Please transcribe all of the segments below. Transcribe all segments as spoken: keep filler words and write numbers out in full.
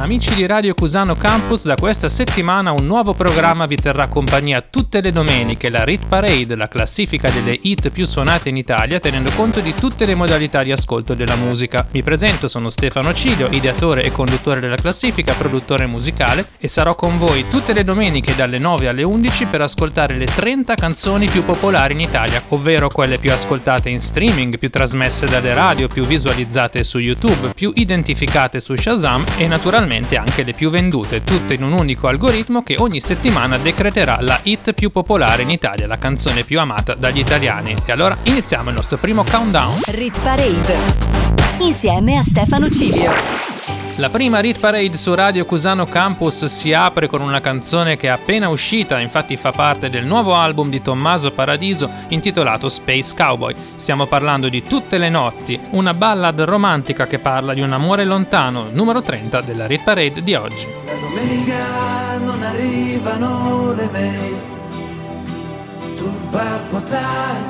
Amici di Radio Cusano Campus, da questa settimana un nuovo programma vi terrà compagnia tutte le domeniche, la Rit Parade, la classifica delle hit più suonate in Italia, tenendo conto di tutte le modalità di ascolto della musica. Mi presento, sono Stefano Cilio, ideatore e conduttore della classifica, produttore musicale, e sarò con voi tutte le domeniche dalle nove alle undici per ascoltare le trenta canzoni più popolari in Italia, ovvero quelle più ascoltate in streaming, più trasmesse dalle radio, più visualizzate su YouTube, più identificate su Shazam e naturalmente anche le più vendute, tutte in un unico algoritmo che ogni settimana decreterà la hit più popolare in Italia, la canzone più amata dagli italiani. E allora iniziamo il nostro primo countdown. Rit Parade, insieme a Stefano Cilio. La prima Rit Parade su Radio Cusano Campus si apre con una canzone che è appena uscita, infatti fa parte del nuovo album di Tommaso Paradiso intitolato Space Cowboy. Stiamo parlando di Tutte le Notti, una ballad romantica che parla di un amore lontano, numero trenta della Rit Parade di oggi. La domenica non arrivano le mail, tu vai a votare,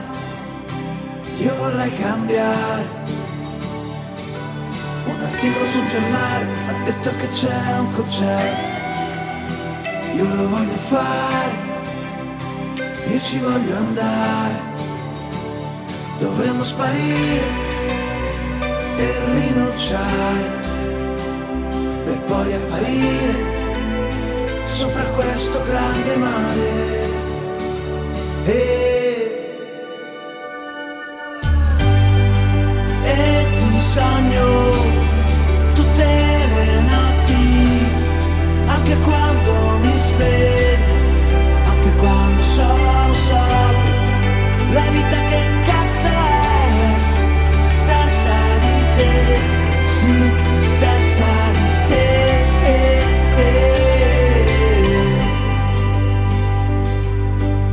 io vorrei cambiare. Un articolo sul giornale ha detto che c'è un concerto, io lo voglio fare, io ci voglio andare. Dovremmo sparire e rinunciare, per poi riapparire sopra questo grande mare. E, e ti sogno anche quando mi sveglio, anche quando sono sobrio. La vita che cazzo è senza di te, sì, senza di te. eh, eh.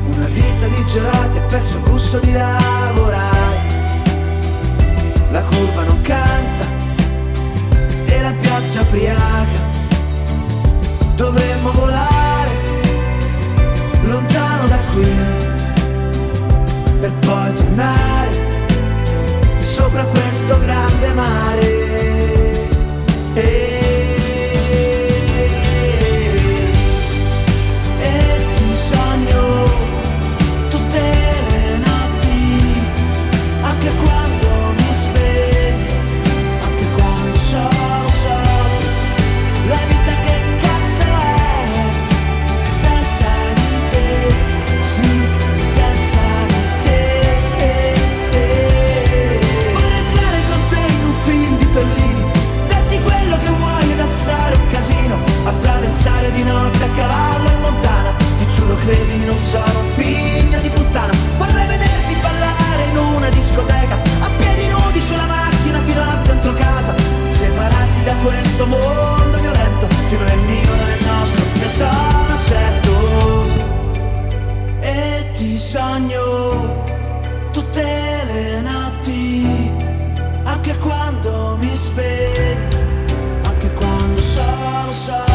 Una vita di gelati ha perso il gusto di lavorare, la curva non canta e la piazza ubriaca. Dovremmo volare lontano da qui, per poi tornare sopra questo grande mare. E, e ti sogno tutte le notti, anche quando mi sveglio, anche quando sono solo. La vita che attraversare di notte a cavallo in montana, ti giuro credimi non sono un figlio di puttana. Vorrei vederti ballare in una discoteca, a piedi nudi sulla macchina fino a dentro casa, separarti da questo mondo violento che non è mio, non è nostro, ne sono certo. E ti sogno tutte le notti, anche quando mi sveglio, anche quando sono solo.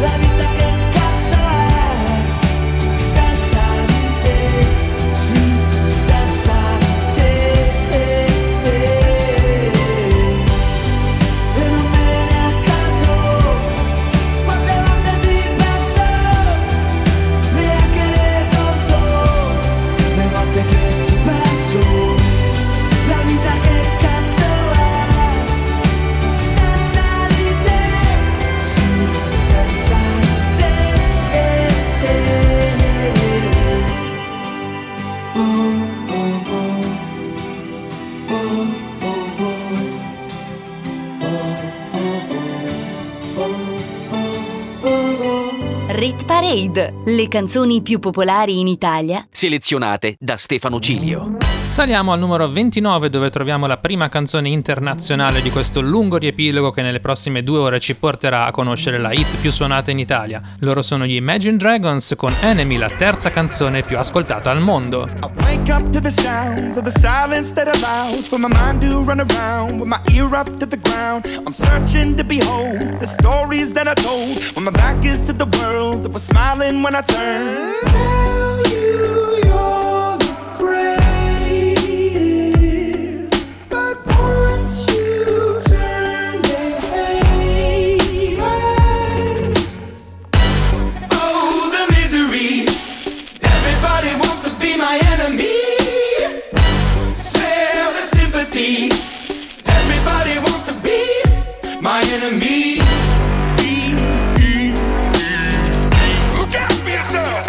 La vita che cazzo è senza di te, sì, senza di te. E, e, e non me ne accanto, quante volte ti penso, neanche le conto, le volte che ti penso. La vita che cazzo è senza di te, sì, senza te. eh, eh, eh, eh. Oh, oh, oh. Oh, oh, oh. Oh, oh, oh. Oh, oh. Rit Parade, le canzoni più popolari in Italia selezionate da Stefano Cilio. Saliamo al numero ventinove, dove troviamo la prima canzone internazionale di questo lungo riepilogo che nelle prossime due ore ci porterà a conoscere la hit più suonata in Italia. Loro sono gli Imagine Dragons con Enemy, la terza canzone più ascoltata al mondo. I wake up to the sounds of the silence that allows for my mind to run around with my ear up to the ground. I'm searching to behold the stories that I told when my back is to the world that was smiling when I turned. Tell you you're the great. Once you turn, they hate us. Oh, the misery. Everybody wants to be my enemy. Spare the sympathy. Everybody wants to be my enemy. Look out for yourself.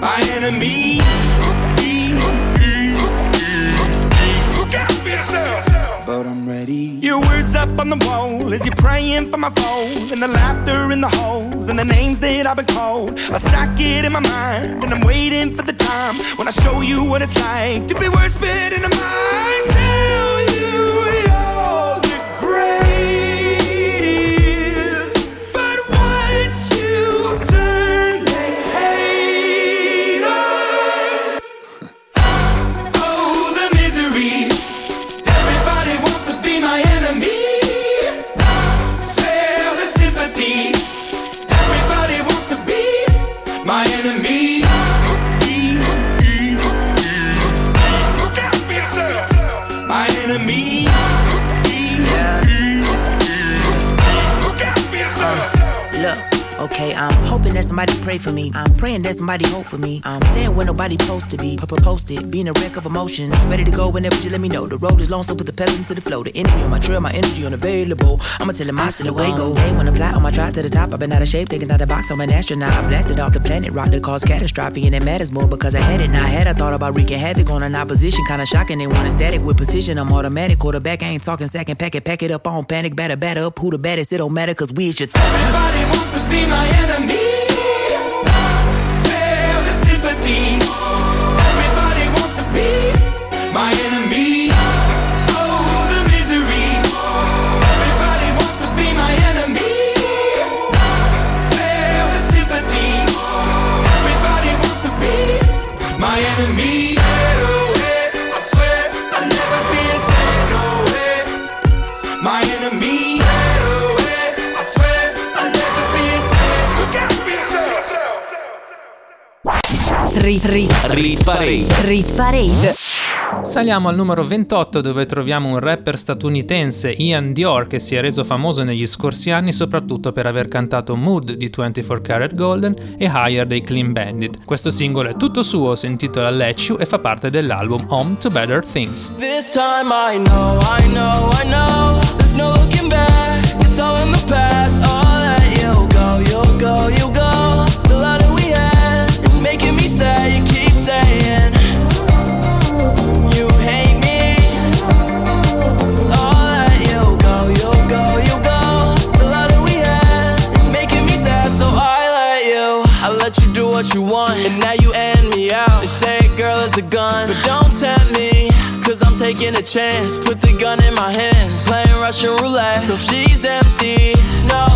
My enemy. Look out for yourself. But I'm ready. Your words up on the wall as you're praying for my phone, and the laughter in the halls and the names that I've been called. I stack it in my mind and I'm waiting for the time when I show you what it's like to be worse fit in the mind. Tell you you're the greatest, but once you turn they hate us. Oh, the misery. My enemy, spare the sympathy. Everybody wants to be my enemy. Look out for yourself, my enemy. Look out for yourself. Look. Okay, I'm hoping that somebody pray for me. I'm praying that somebody hope for me. I'm staying where nobody supposed to be. Papa posted, being a wreck of emotions. Ready to go whenever you let me know. The road is long, so put the pedal into the flow. The energy on my trail, my energy unavailable. I'ma tell him I still away go. Hey, when I fly on my drive to the top, I've been out of shape, thinking out of box, I'm an astronaut. I blasted off the planet, rock that caused catastrophe, and it matters more because I had it. Now I had, I thought about wreaking havoc on an opposition. Kinda shocking, they want a static with precision. I'm automatic, quarterback, I ain't talking second packet. Pack it up, I don't panic, batter, batter up. Who the baddest, it don't matter, cause we is your th- Everybody wants to be my enemy. Spare the sympathy. Everybody wants to be my enemy. Oh, the misery. Everybody wants to be my enemy. Spare the sympathy. Everybody wants to be my enemy. Get away, I swear I'll never be a saint. No way, my enemy. Rit, rit, rit parade. Rit parade. Saliamo al numero ventotto, dove troviamo un rapper statunitense, Ian Dior, che si è reso famoso negli scorsi anni soprattutto per aver cantato Mood di ventiquattro Karat Golden e Higher dei Clean Bandit. Questo singolo è tutto suo, si intitola Let You e fa parte dell'album Home to Better Things. This time I know, I know, I know. There's no looking back, it's all in the past. I'll let you go, you go, you go. The letter we had. Making me sad, you keep saying you hate me. I'll let you go, you go, you go. The letter we had is making me sad, so I let you. I let you do what you want, and now you end me out. They say girl is a gun, but don't tempt me, cause I'm taking a chance. Put the gun in my hands, playing Russian roulette till she's empty. No,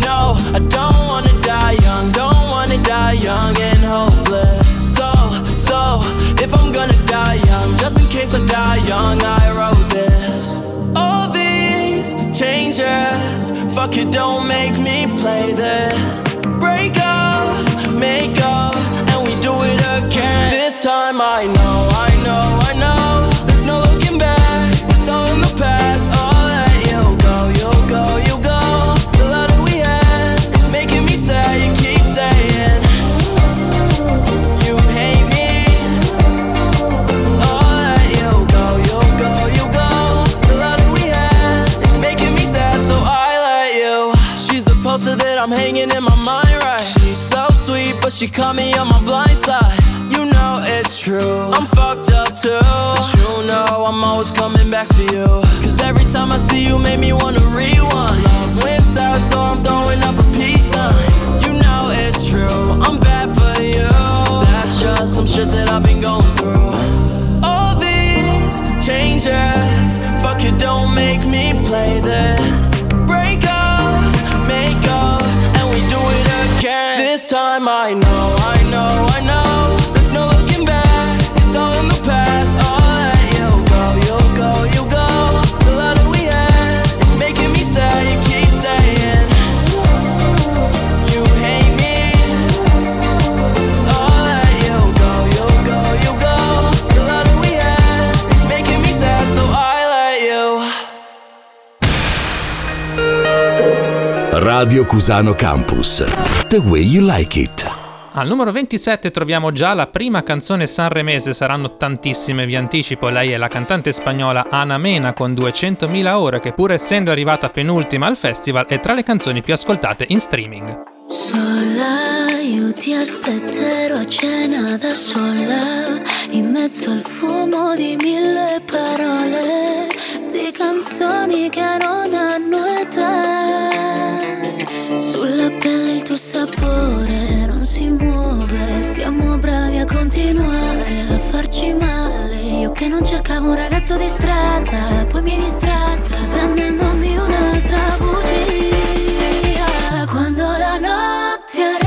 no, I don't wanna die young. Don't wanna die young and hopeless. So, so, if I'm gonna die young, just in case I die young, I wrote this. All these changes, fuck it, don't make me play this. Break up, make up, and we do it again. This time I know, I know, I know. I'm hanging in my mind, right? She's so sweet, but she caught me on my blind side. You know it's true, I'm fucked up too, but you know I'm always coming back for you. Cause every time I see you, make me wanna rewind. Love wins out, so I'm throwing up a peace sign. You know it's true, I'm bad for you. That's just some shit that I've been going through. All these Radio Cusano Campus. The way you like it. Al numero ventisette troviamo già la prima canzone sanremese, saranno tantissime, vi anticipo. Lei è la cantante spagnola Ana Mena con duecentomila ore, che pur essendo arrivata penultima al festival è tra le canzoni più ascoltate in streaming. Sola io ti aspetterò a cena da sola, in mezzo al fumo di mille parole, di canzoni che non hanno età. Sulla pelle il tuo sapore non si muove, siamo bravi a continuare a farci male. Io che non cercavo un ragazzo di strada, poi mi è distratta vendendomi un'altra bugia. Quando la notte arriva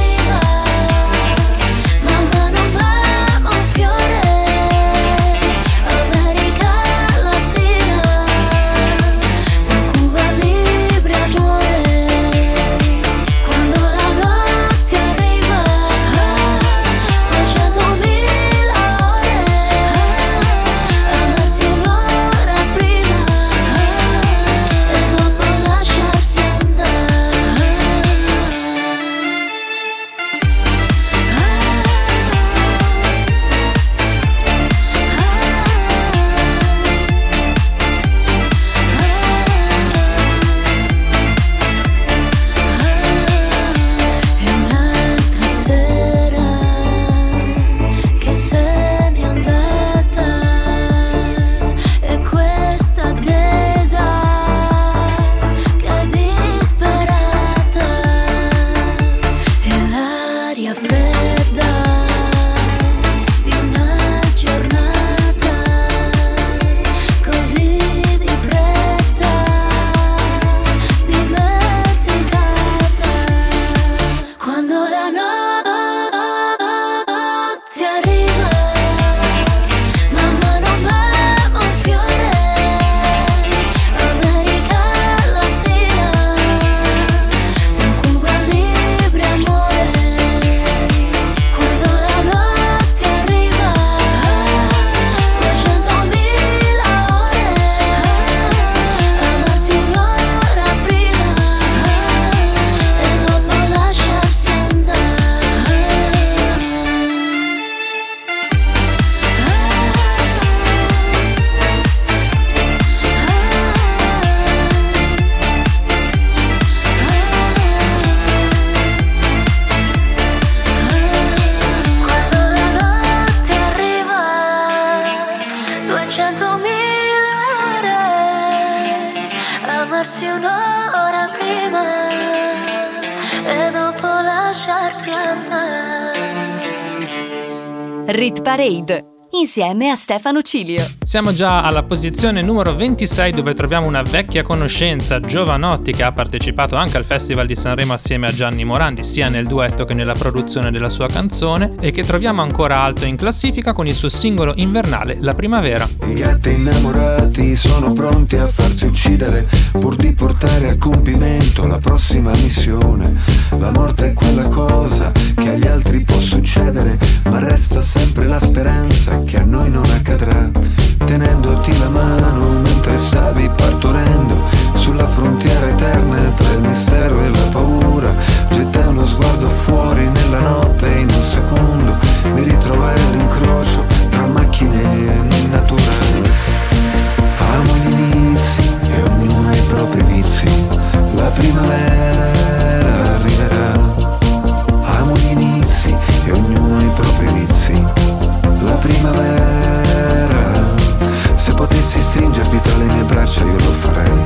Parade, insieme a Stefano Cilio. Siamo già alla posizione numero ventisei, dove troviamo una vecchia conoscenza, Giovanotti, che ha partecipato anche al Festival di Sanremo assieme a Gianni Morandi, sia nel duetto che nella produzione della sua canzone, e che troviamo ancora alto in classifica con il suo singolo invernale La Primavera. I gatti innamorati sono pronti a farsi uccidere pur di portare a compimento la prossima missione. La morte è quella cosa che agli altri può succedere, ma resta sempre la speranza che a noi non accadrà. Tenendoti la mano mentre stavi partorendo, sulla frontiera eterna tra il mistero e la paura, gettai uno sguardo fuori nella notte e in un secondo mi ritrovai all'incrocio tra macchine e natura. Amo gli inizi e ognuno ha i propri vizi, la primavera arriverà. Amo gli inizi e ognuno ha i propri vizi, la primavera. Se potessi stringerti tra le mie braccia io lo farei.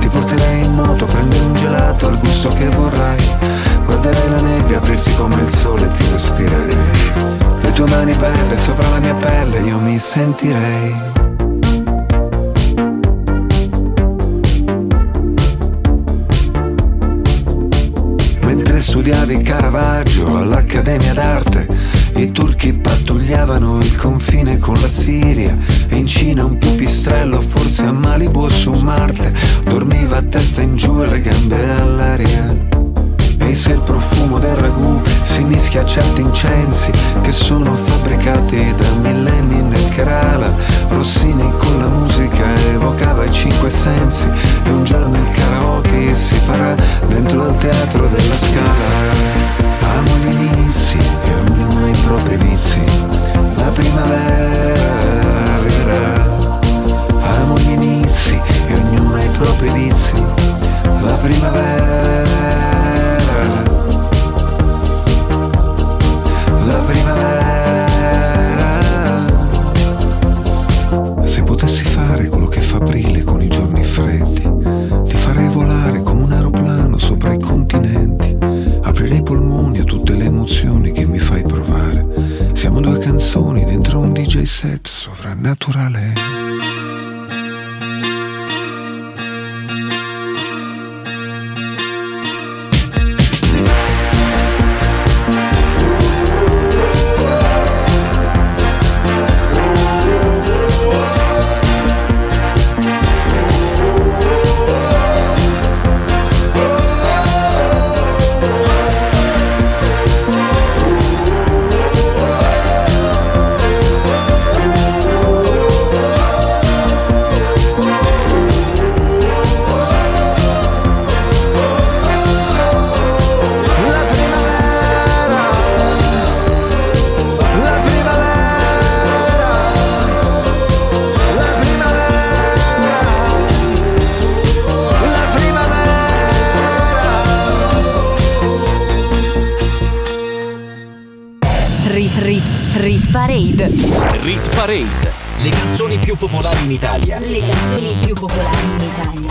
Ti porterei in moto, prendi un gelato al gusto che vorrai. Guarderei la nebbia aprirsi come il sole e ti respirerei. Le tue mani belle sopra la mia pelle io mi sentirei. Mentre studiavi Caravaggio all'Accademia d'Arte, i turchi pattugliavano il confine con la Siria, e in Cina un pipistrello, forse a Malibu o su Marte, dormiva a testa in giù e le gambe all'aria. E se il profumo del ragù si mischia a certi incensi che sono fabbricati da millenni nel Kerala, Rossini con la musica evocava i cinque sensi, e un giorno il karaoke si farà dentro al culturale. Rit Parade, le canzoni più popolari in Italia. Le canzoni più popolari in Italia.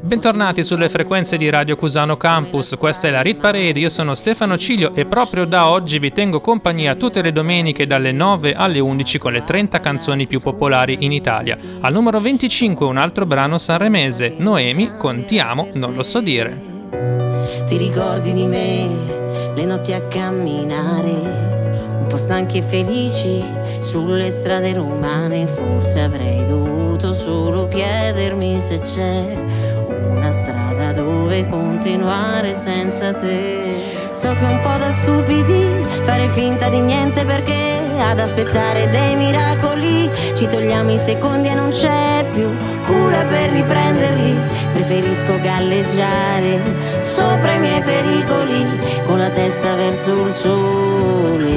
Bentornati sulle frequenze di Radio Cusano Campus, questa è la Rit Parade, io sono Stefano Cilio e proprio da oggi vi tengo compagnia tutte le domeniche dalle nove alle undici con le trenta canzoni più popolari in Italia. Al numero venticinque un altro brano sanremese, Noemi con Ti amo, non lo so dire. Ti ricordi di me, le notti a camminare, un po' stanchi e felici sulle strade romane, forse avrei dovuto solo chiedermi se c'è una strada dove continuare senza te. So che un po' da stupidi fare finta di niente, perché ad aspettare dei miracoli ci togliamo i secondi e non c'è più cura per riprenderli. Preferisco galleggiare sopra i miei pericoli con la testa verso il sole.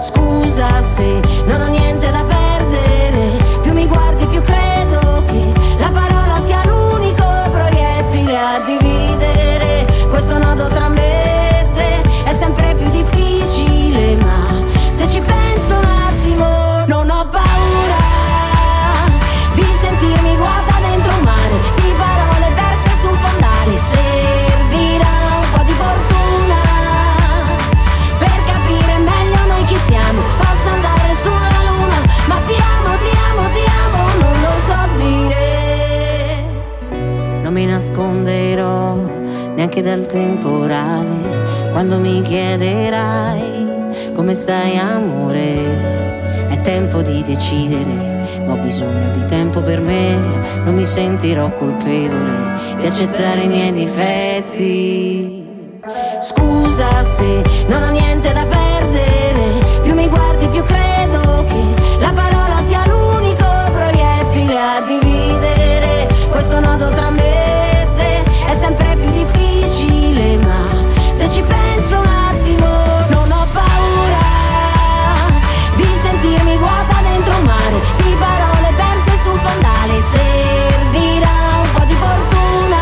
Scusa se non ho niente da perdere, più mi guardi più credo che la parola sia l'unico proiettile a dividere questo nodo tra me e te. È sempre più difficile, ma se ci penso un attimo non ho paura di sentirmi vuota dentro un mare di parole perse su un fondale. Servirà un po' di fortuna per capire meglio noi chi siamo. Posso andare sulla luna, ma ti amo, ti amo, ti amo, non lo so dire. Non mi nasconderò neanche dal temporale quando mi chiederai come stai amore. È tempo di decidere, ma ho bisogno di tempo per me. Non mi sentirò colpevole di accettare i miei difetti. Scusa se non ho niente da perdere, più mi guardi più credo che la parola sia l'unico proiettile a dividere questo nodo tra me. Ci penso un attimo, non ho paura di sentirmi vuota dentro un mare di parole perse sul fondale. Servirà un po' di fortuna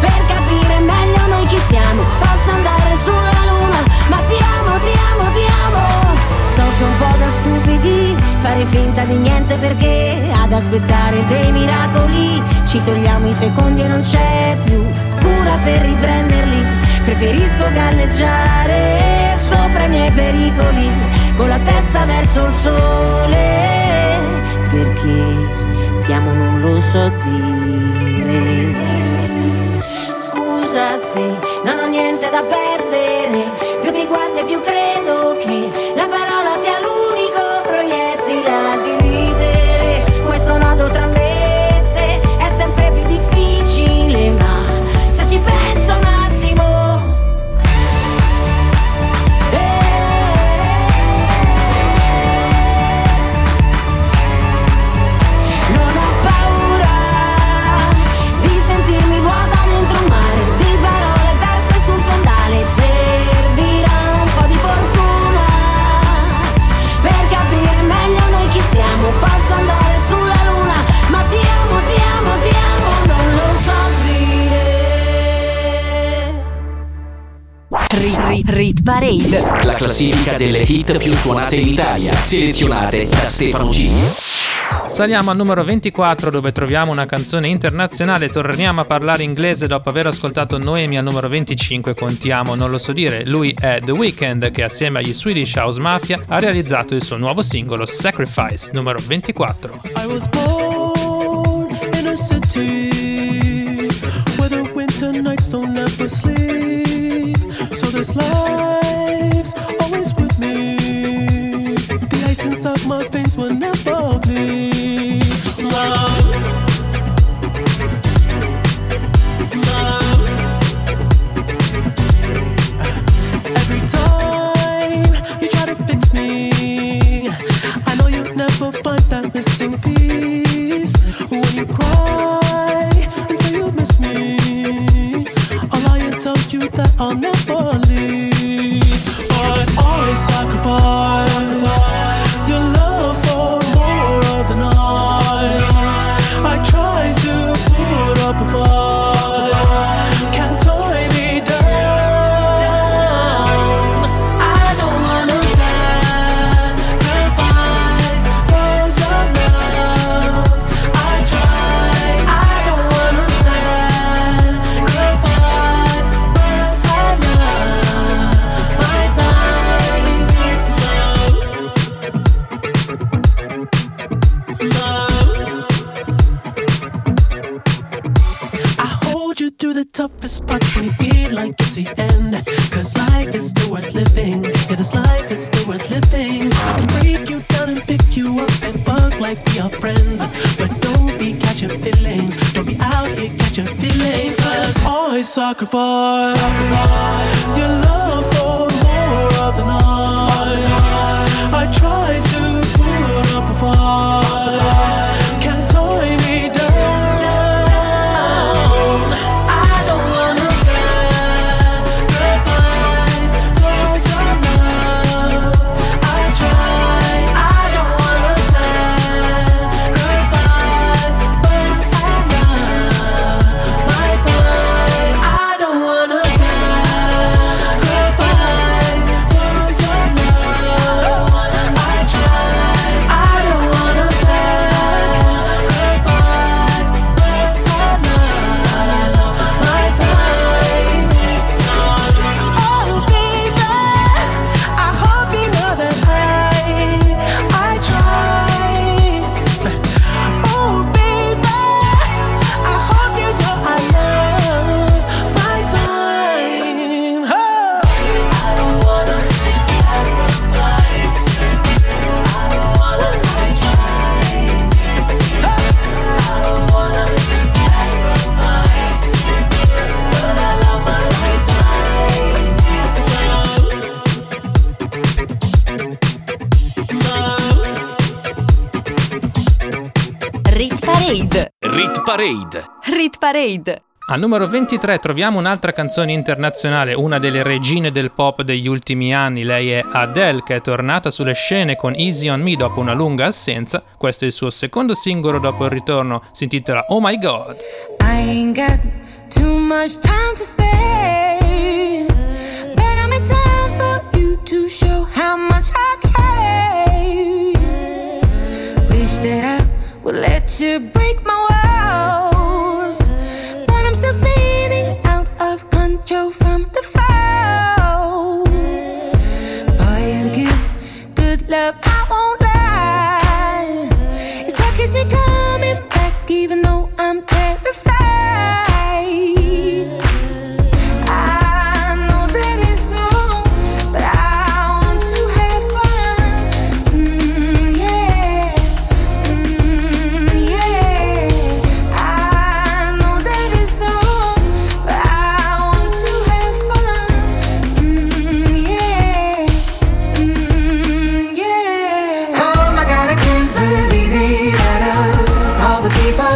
per capire meglio noi chi siamo. Posso andare sulla luna, ma ti amo, ti amo, ti amo. So che un po' da stupidi fare finta di niente, perché ad aspettare dei miracoli ci togliamo i secondi e non c'è più cura per riprenderli. Preferisco galleggiare sopra i miei pericoli con la testa verso il sole, perché ti amo non lo so dire. Scusa se non ho niente da perdere, più ti guardo e più credo che la parola sia l'unico proiettile a dividere questo nodo tra me e te. È sempre più difficile, ma se ci penso un attimo. Servirà un po' di fortuna Parade, la classifica delle hit più suonate in Italia, selezionate da Stefano Cilio. Saliamo al numero ventiquattro, dove troviamo una canzone internazionale. Torniamo a parlare inglese dopo aver ascoltato Noemi al numero venticinque. Contiamo, non lo so dire, lui è The Weeknd, che assieme agli Swedish House Mafia ha realizzato il suo nuovo singolo Sacrifice, numero ventiquattro. I was born in a city where the winter nights don't ever sleep, so this life's always with me. The ice inside my veins will never bleed. Love, love. Every time you try to fix me, I know you'll never find that missing piece. When you cry and say you miss me, I'll lie and tell you that I'll never leave. But always sacrifice your love for more of the night. I try to put up a fight, can't tie me down. I don't wanna sacrifice for your love. I try. I don't wanna sacrifice for your love. My time with love. Love. I hold you through the toughest parts when you feel like it's the end. Cause life is still worth living. Yeah, this life is still worth living. I can break you down and pick you up and bug like we are friends. But don't be catching feelings. Don't be out here catching feelings. Cause always sacrifice your love for more of the night. I try to put up a fight, can't tie me down. I don't wanna sacrifice for your love. I try. I don't wanna sacrifice for your love. My time. I don't wanna sacrifice for your love. I try. I don't wanna sacrifice for your love. My time. Oh baby, I hope you know that I, I try. Oh baby, I hope you know I love my time. Oh. I don't wanna sacrifice. I don't wanna try. I don't wanna sacrifice, but I love my time. Rit Parade. Rit Parade. Rit Parade. Al numero ventitré troviamo un'altra canzone internazionale, una delle regine del pop degli ultimi anni. Lei è Adele, che è tornata sulle scene con Easy on Me dopo una lunga assenza. Questo è il suo secondo singolo dopo il ritorno, si intitola Oh my god. I ain't got too much time to spare, but I make time for you to show how much I care. Wish that I would let you break my walls, but I'm still spinning out of control from the fall. Boy, you give good love, I won't lie. It's what keeps me coming back, even though I'm terrified. I know that it's wrong, but I want to have fun. Mm, yeah, mm, yeah. I know that it's wrong, but I want to have fun. Mm, yeah, mm, yeah. Oh my god, I can't believe it. Out of all the people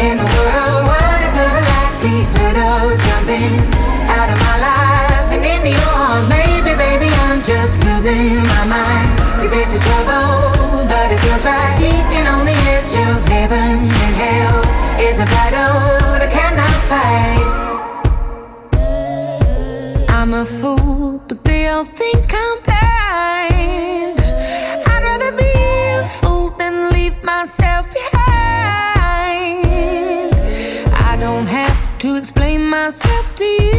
in the world, what is the likelihood of jumping out of my life and into your arms? Maybe, baby, I'm just losing my mind. Cause this is trouble, but it feels right. Keeping on the edge of heaven and hell is a battle that I cannot fight. I'm a fool, but they don't think I'm blind. I'd rather be a fool than leave myself behind. I don't have to explain myself to you.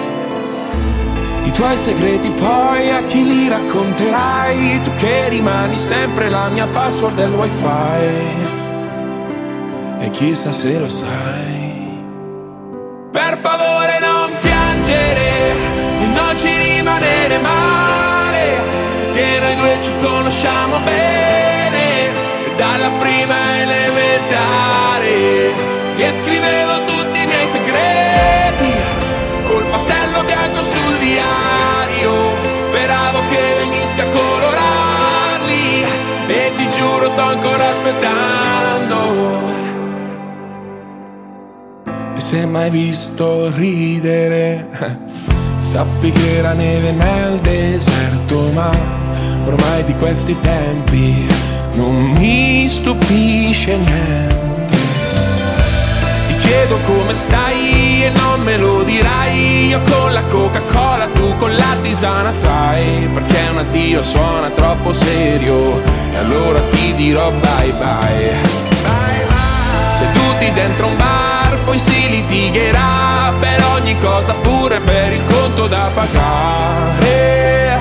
I tuoi segreti poi a chi li racconterai, tu che rimani sempre la mia password del wifi, e chissà se lo sai. Per favore non piangere e non ci rimanere male, che noi due ci conosciamo bene e dalla prima elementare, e scrivevo tutti i miei segreti col pastello bianco sul diario, speravo che venisse a colorarli, e ti giuro sto ancora aspettando. E se mai visto ridere, sappi che era neve nel deserto, ma ormai di questi tempi non mi stupisce niente. Chiedo come stai e non me lo dirai, io con la Coca-Cola, tu con la tisana Thai, perché un addio suona troppo serio e allora ti dirò bye bye, bye, bye. Seduti dentro un bar poi si litigherà per ogni cosa pure per il conto da pagare,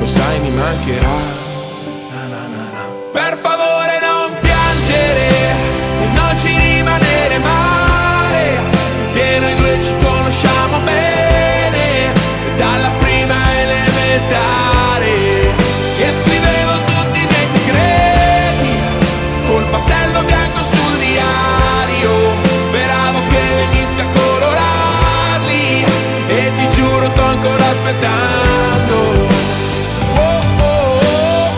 lo sai mi mancherà, na, na, na, na. Per favore non piangere e non ci rimanere mai, che noi due ci conosciamo bene dalla prima elementare, e scrivevo tutti i miei segreti col pastello bianco sul diario, speravo che venisse a colorarli, e ti giuro sto ancora aspettando. Oh, oh, oh.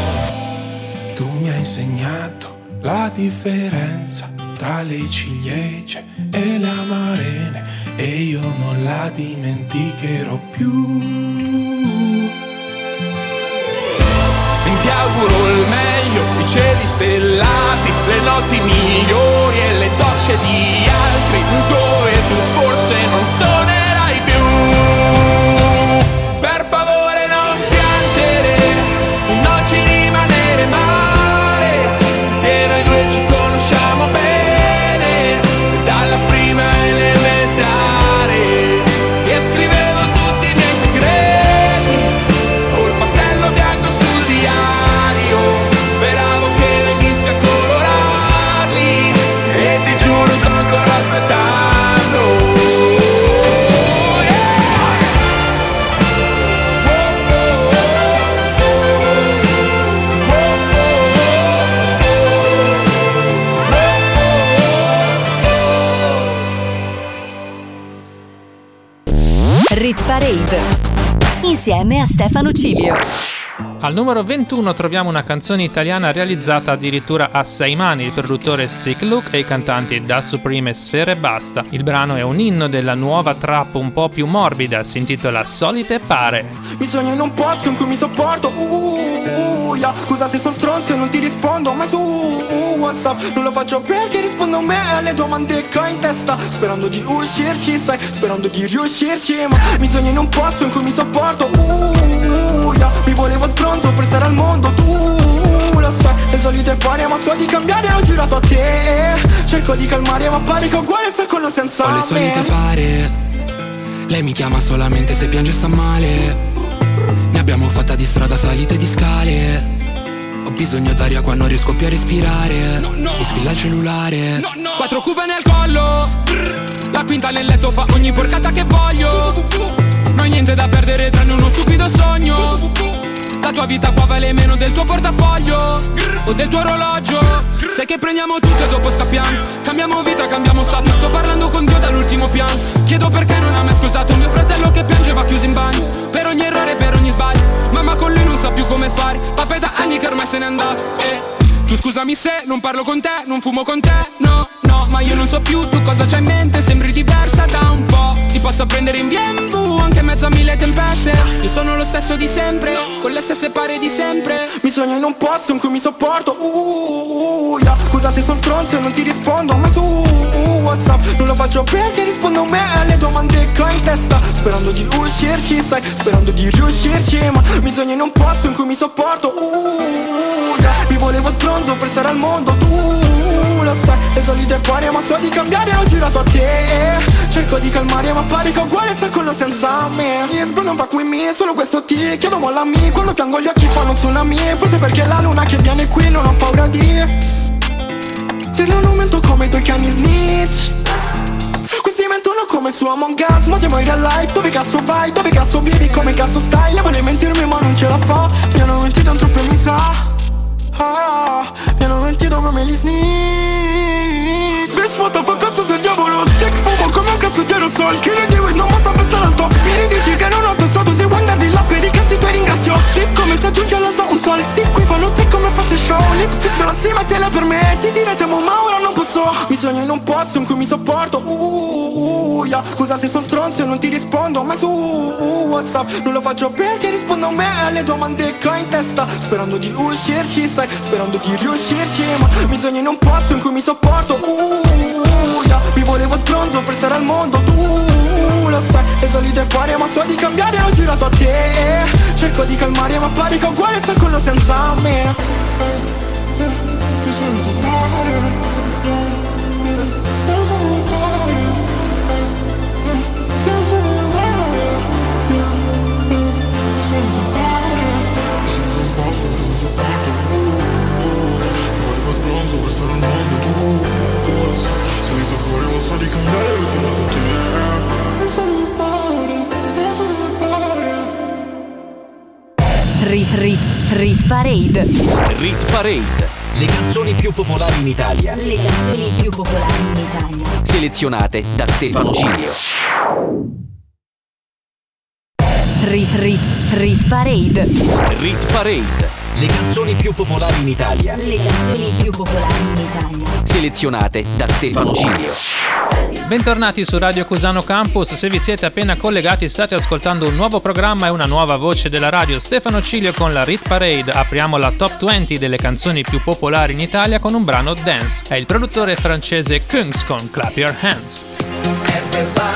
tra le ciliegie e la marene, e io non la dimenticherò più. Ti auguro il meglio, i cieli stellati, le notti migliori e le docce di altri, dove tu forse non stonerai più. Per favore non piangere, non ci rimanere male, che noi due ci conosciamo bene, dalla prima elementare. E scrivevo tutti i miei segreti col pastello bianco sul diario, speravo che venisse a colorarli, e ti giuro sto ancora aspettando. Yeah! Oh, oh, oh, oh, oh, oh, oh, oh, oh. Rit Parade insieme a Stefano Cilio. Al numero ventuno troviamo una canzone italiana realizzata addirittura a sei mani, il produttore Sick Luke e i cantanti Da Supreme e Sfera e Basta. Il brano è un inno della nuova trap un po' più morbida, si intitola Solite Pare. Mi sogno in un posto in cui mi sopporto, uh, uh, uh, yeah. Scusa se sono stronzo e non ti rispondo, ma su uh, uh, WhatsApp non lo faccio perché rispondo a me alle domande che ho in testa, sperando di uscirci, sai, sperando di riuscirci. Ma mi sogno in un posto in cui mi sopporto, uh, uh, uh, yeah. Mi volevo sbronzo per stare al mondo, tu lo sai, le solite pare, ma so di cambiare, ho girato a te, cerco di calmare, ma pare che uguale sta con lo senza me. Ho le solite pare, lei mi chiama solamente se piange sta male, ne abbiamo fatta di strada, salite di scale, ho bisogno d'aria qua, non riesco più a respirare, no, no. Mi squilla il cellulare, no, no. Quattro cube nel collo, la quinta nel letto fa ogni porcata che voglio, non hai niente da perdere tranne uno stupido sogno. La tua vita qua vale meno del tuo portafoglio o del tuo orologio. Sai che prendiamo tutto e dopo scappiamo, cambiamo vita, cambiamo status, sto parlando con Dio dall'ultimo piano. Chiedo perché non ha mai scusato mio fratello che piangeva chiuso in bagno, per ogni errore, per ogni sbaglio. Mamma con lui non sa più come fare, papà da anni che ormai se n'è andato. E tu scusami se non parlo con te, non fumo con te, no, no. Ma io non so più tu cosa c'hai in mente, sembri diversa da un po'. Ti posso prendere in bianco anche in mezzo a mille tempeste. Io sono lo stesso di sempre, con le stesse pare di sempre. Mi sogno in un posto in cui mi sopporto, uh, uh, uh, yeah. Scusa se sono stronzo e non ti rispondo, ma su uh, WhatsApp non lo faccio perché rispondo a me alle domande che ho in testa, sperando di uscirci, sai, sperando di riuscirci. Ma mi sogno in un posto in cui mi sopporto, uh, uh, yeah. Mi volevo stronzo per stare al mondo, tu lo sai, le solite pare, ma so di cambiare, ho girato a te, cerco di calmare, ma pare che uguale sta con lo senza me. Mi sbroglio un pacco in me, solo questo ti chiedo molla a me. Quando piango gli occhi fanno tsunami, forse perché la luna che viene qui non ho paura di dirlo un momento come i tuoi cani snitch. Questi mentono come su Among Us, ma siamo in real life, dove cazzo vai, dove cazzo vivi, come cazzo stai. Le vuole mentirmi ma non ce la fa, mi hanno mentito un troppo e mi sa, ah, mi hanno mentito come gli snitch. Bitch what the fuck, cazzo del diavolo, sick fumo come un cazzo di aerosol, che ne devo, non basta pensare al top. Mi dici che non ho pensato, se guardi là per i cazzi tuoi ringrazio. Lip come si aggiunge all'alto un sol, si qui fanno te come faccio show. Lipstick non la si mette la per me, ti diretiamo ma ora non posso. Mi sogno in un posto in cui mi sopporto, uh, uh, uh, yeah. Scusa se sono stronzo e non ti rispondo, ma su uh, WhatsApp non lo faccio perché rispondo a me alle domande che ho in testa, sperando di uscirci, sai, sperando di riuscirci. Ma mi sogno in un posto in cui mi sopporto, uh, Uh, yeah. Mi volevo stronzo per stare al mondo, tu lo sai, le solite pare, ma so di cambiare, ho girato a te, cerco di calmare, ma pare che uguale sta con lo senza me. Volevo stronzo per stare al mondo, tu lo sai, volevo so di cambiare, ho girato a te. E sono in pari, e sono in pari. Rit, rit, rit parade. Rit parade. Le canzoni più popolari in Italia. Le canzoni più popolari in Italia. Selezionate da Stefano Cilio. Rit, rit. Rit Parade. Rit Parade. Le canzoni più popolari in Italia. Le canzoni più popolari in Italia. Selezionate da Stefano Cilio. Bentornati su Radio Cusano Campus, se vi siete appena collegati state ascoltando un nuovo programma e una nuova voce della radio. Stefano Cilio con la Rit Parade, apriamo la top venti delle canzoni più popolari in Italia con un brano dance. È il produttore francese Kungs con Clap Your Hands. Everybody.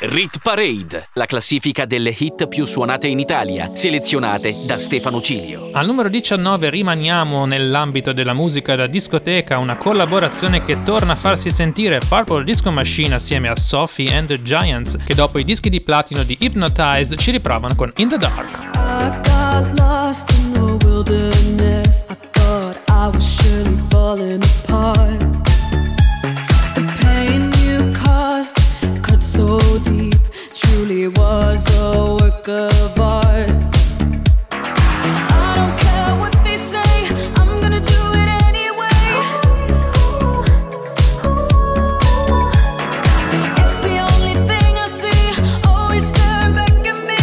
Rit Parade, la classifica delle hit più suonate in Italia, selezionate da Stefano Cilio. Al numero diciannove rimaniamo nell'ambito della musica da discoteca, una collaborazione che torna a farsi sentire, Purple Disco Machine assieme a Sophie and the Giants, che dopo i dischi di platino di Hypnotized ci riprovano con In the Dark. I got lost in the wilderness, I thought I was surely falling apart. The pain you caused cut so deep. Truly was a work of art. I don't care what they say, I'm gonna do it anyway. Ooh, ooh. It's the only thing I see, always staring back at me.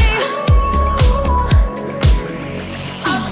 Ooh.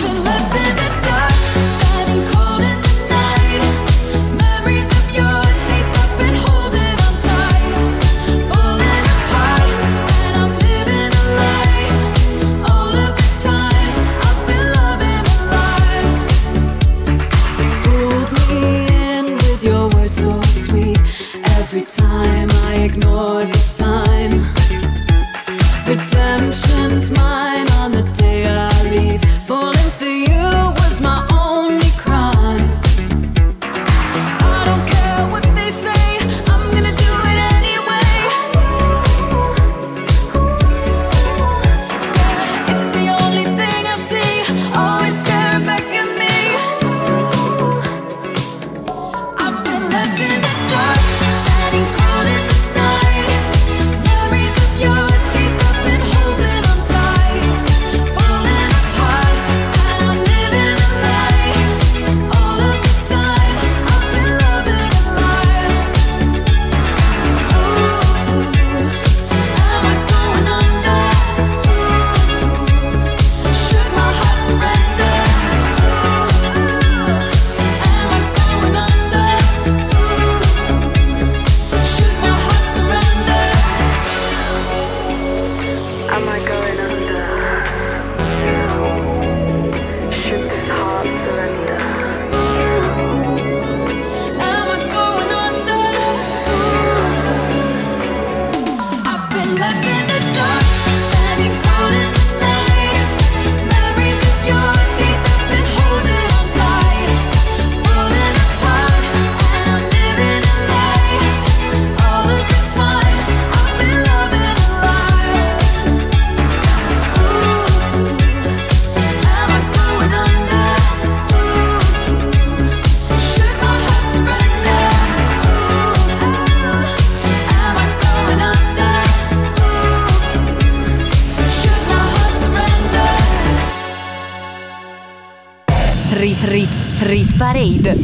Rit, Rit Parade.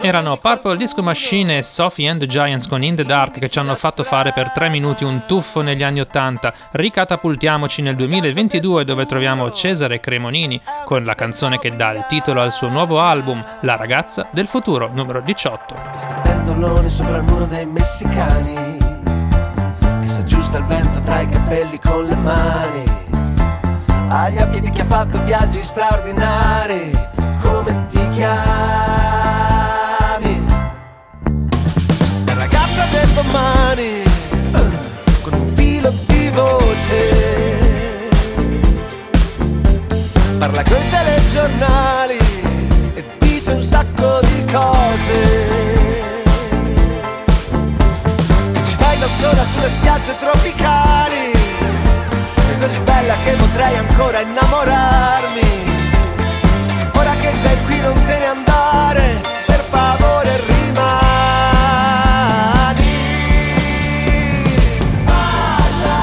Erano Purple Disco Machine e Sophie and the Giants con In the Dark, che ci hanno fatto fare per tre minuti un tuffo negli anni ottanta. Ricatapultiamoci nel duemilaventidue, dove troviamo Cesare Cremonini con la canzone che dà il titolo al suo nuovo album, La Ragazza del Futuro, numero diciotto. Questo pentolone sopra il muro dei messicani, che s'aggiusta il vento tra i capelli con le mani, agli occhi di chi ha fatto viaggi straordinari. Come ti chiami? La ragazza del domani, uh, con un filo di voce, parla coi telegiornali e dice un sacco di cose. Ci vai da sola sulle spiagge tropicali, è così bella che potrei ancora innamorarmi. Ora che sei qui non te ne andare, per favore rimani. Balla,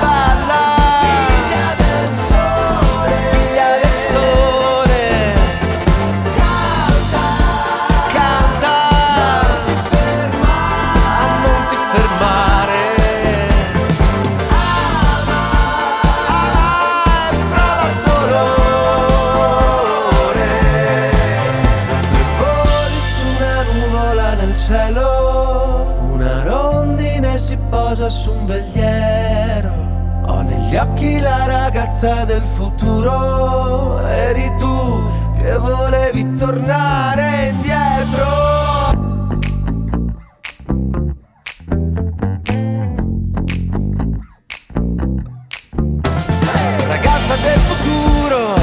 balla, figlia del sole, figlia del sole. Canta, canta, non ti fermare, non ti fermare. Ama, ama, prova il dolore. Una rondine si posa su un veliero. Ho negli occhi la ragazza del futuro. Eri tu che volevi tornare indietro. Hey! Ragazza del futuro,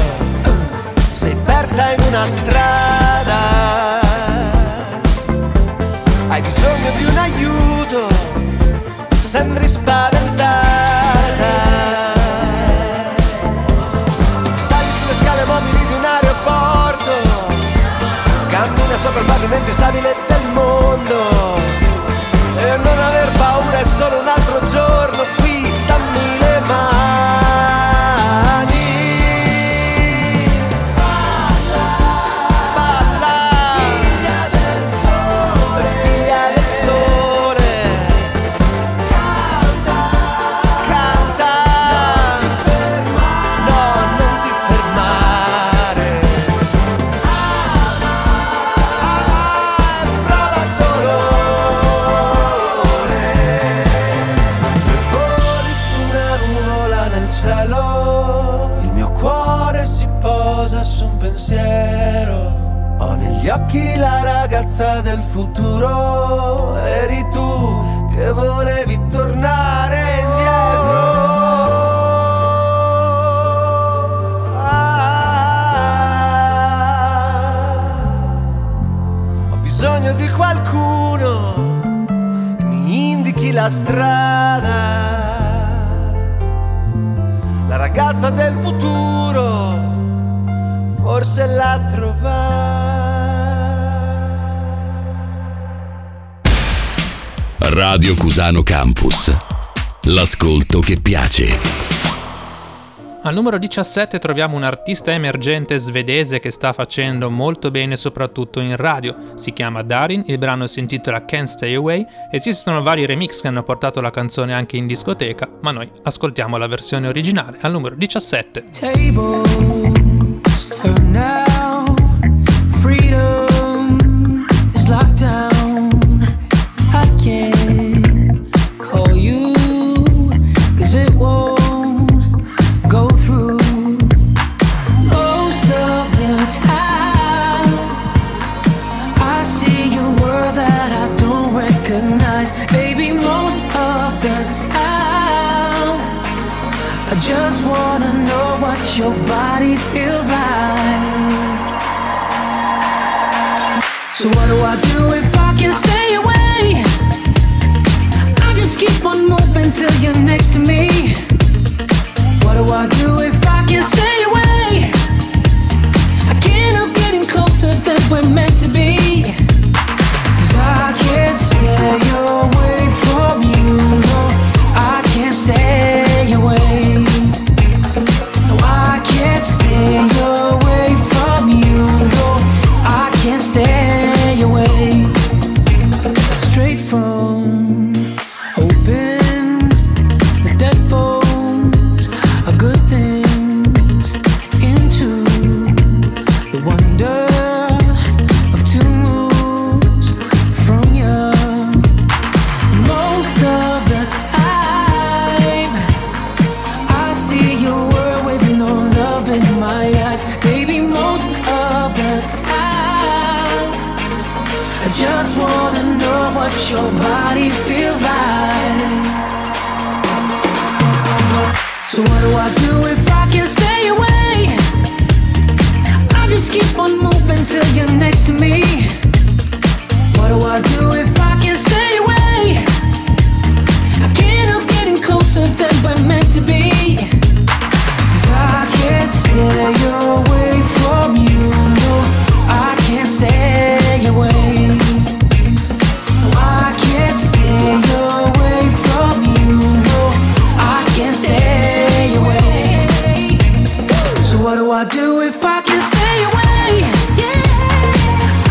sei persa in una strada. Hai bisogno di un aiuto, sembri spaventata. Sali sulle scale mobili di un aeroporto, cammina sopra il pavimento instabile del mondo. E non aver paura, è solo un altro giorno qui, dammi le mani. Gli occhi la ragazza del futuro, eri tu che volevi tornare indietro. Ah, ho bisogno di qualcuno che mi indichi la strada. La ragazza del futuro, forse l'ha trovata. Radio Cusano Campus, l'ascolto che piace. Al numero diciassette troviamo un artista emergente svedese che sta facendo molto bene soprattutto in radio. Si chiama Darin, il brano si intitola Can't Stay Away. Esistono vari remix che hanno portato la canzone anche in discoteca, ma noi ascoltiamo la versione originale al numero diciassette. Tables are now, freedom is locked down. I just wanna know what your body feels like. So what do I do if I can't stay away? I just keep on moving till you're next to me. What do I do if I can't stay away? I can't help getting closer than we're meant to be. Cause I can't stay away from you. No, I can't stay away. Stay away from you. what your body feels like. So what do I do if I can't stay away? I just keep on moving till you're next to me. What do I do if I can't stay away? I can't help getting closer than we're meant to be. 'Cause I can't stay away from you. No, I can't stay away. No, I can't stay away from you. No, I can't stay away. So what do I do if I can't stay away? Yeah,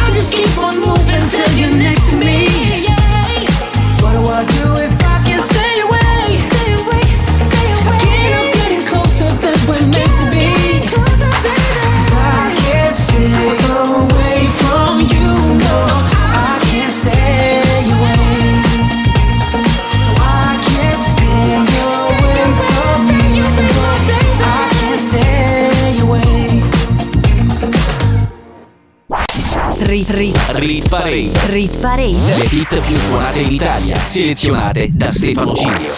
I just keep on moving till you're next to me. What do I do if I can't stay away? Stay away, stay away. I can't help getting closer than we're meant to be. 'Cause I can't stay away from you. No, I can't stay away. No, I can't stay away from you. No, I can't stay away. Rit Rit Rit Parade. Rit Parade. Le hit più suonate in Italia, selezionate da Stefano Cilio.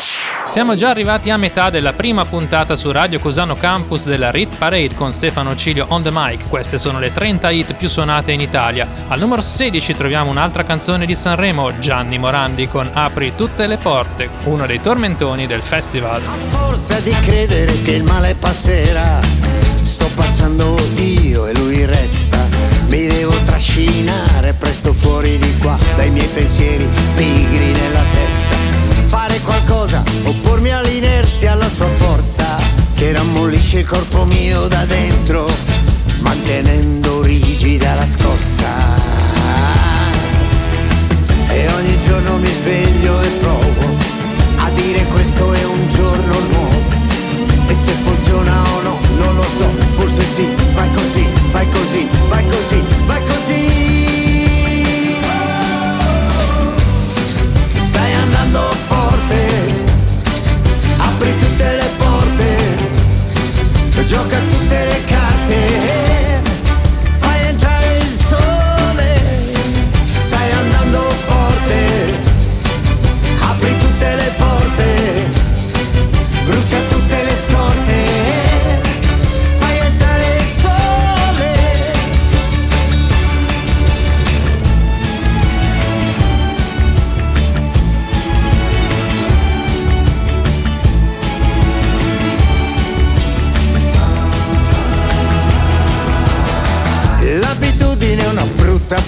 Siamo già arrivati a metà della prima puntata su Radio Cusano Campus della Rit Parade con Stefano Cilio on the mic. Queste sono le trenta hit più suonate in Italia. Al numero sedici troviamo un'altra canzone di Sanremo, Gianni Morandi con Apri tutte le porte, uno dei tormentoni del festival. A forza di credere che il male passerà, sto passando io e lui resta. Mi devo trascinare presto fuori di qua, dai miei pensieri pigri nella testa. Fare qualcosa, oppormi all'inerzia, alla sua forza che rammollisce il corpo mio da dentro, mantenendo rigida la scorza. E ogni giorno mi sveglio e provo a dire questo è un giorno nuovo. E se funziona o no, non lo so, forse sì, vai così, vai così, vai così, vai così. Stai andando forte, apri tutte le porte, gioca tutte le carte.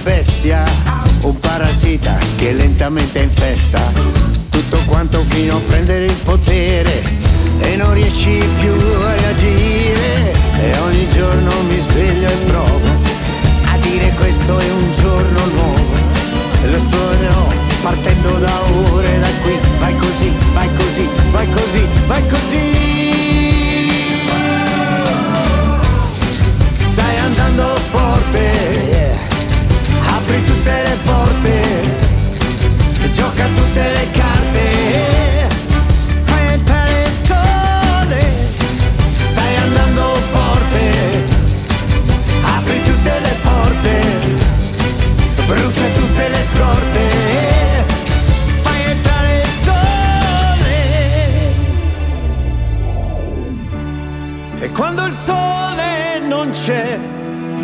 Bestia, un parassita che lentamente infesta tutto quanto fino a prendere il potere e non riesci più a reagire. E ogni giorno mi sveglio e provo a dire questo è un giorno nuovo e lo esplorerò partendo da ora e da qui. Vai così, vai così, vai così, vai così. Stai andando forte, yeah. Apri tutte le porte, e gioca tutte le carte, fai entrare il sole, stai andando forte, apri tutte le porte, brucia tutte le scorte, fai entrare il sole. E quando il sole non c'è,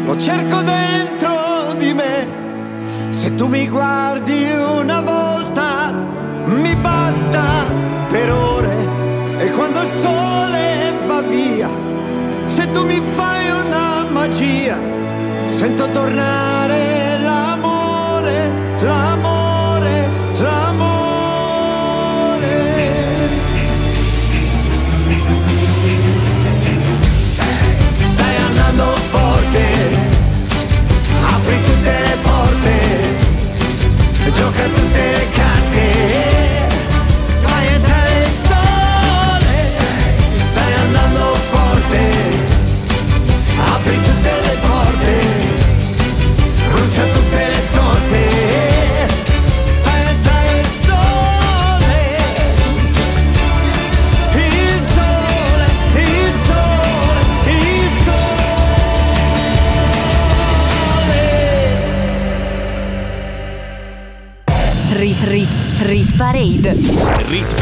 lo cerco dentro di me. Se tu mi guardi una volta mi basta per ore. E quando il sole va via, se tu mi fai una magia, sento tornare l'amore, l'amore, l'amore. Stai andando forte, apri tutte le porte, gioca tutte le carte, fai entrare il sole, stai andando forte, apri tutte le porte, brucia tutte le scorte. Rit, Rit Parade. Rit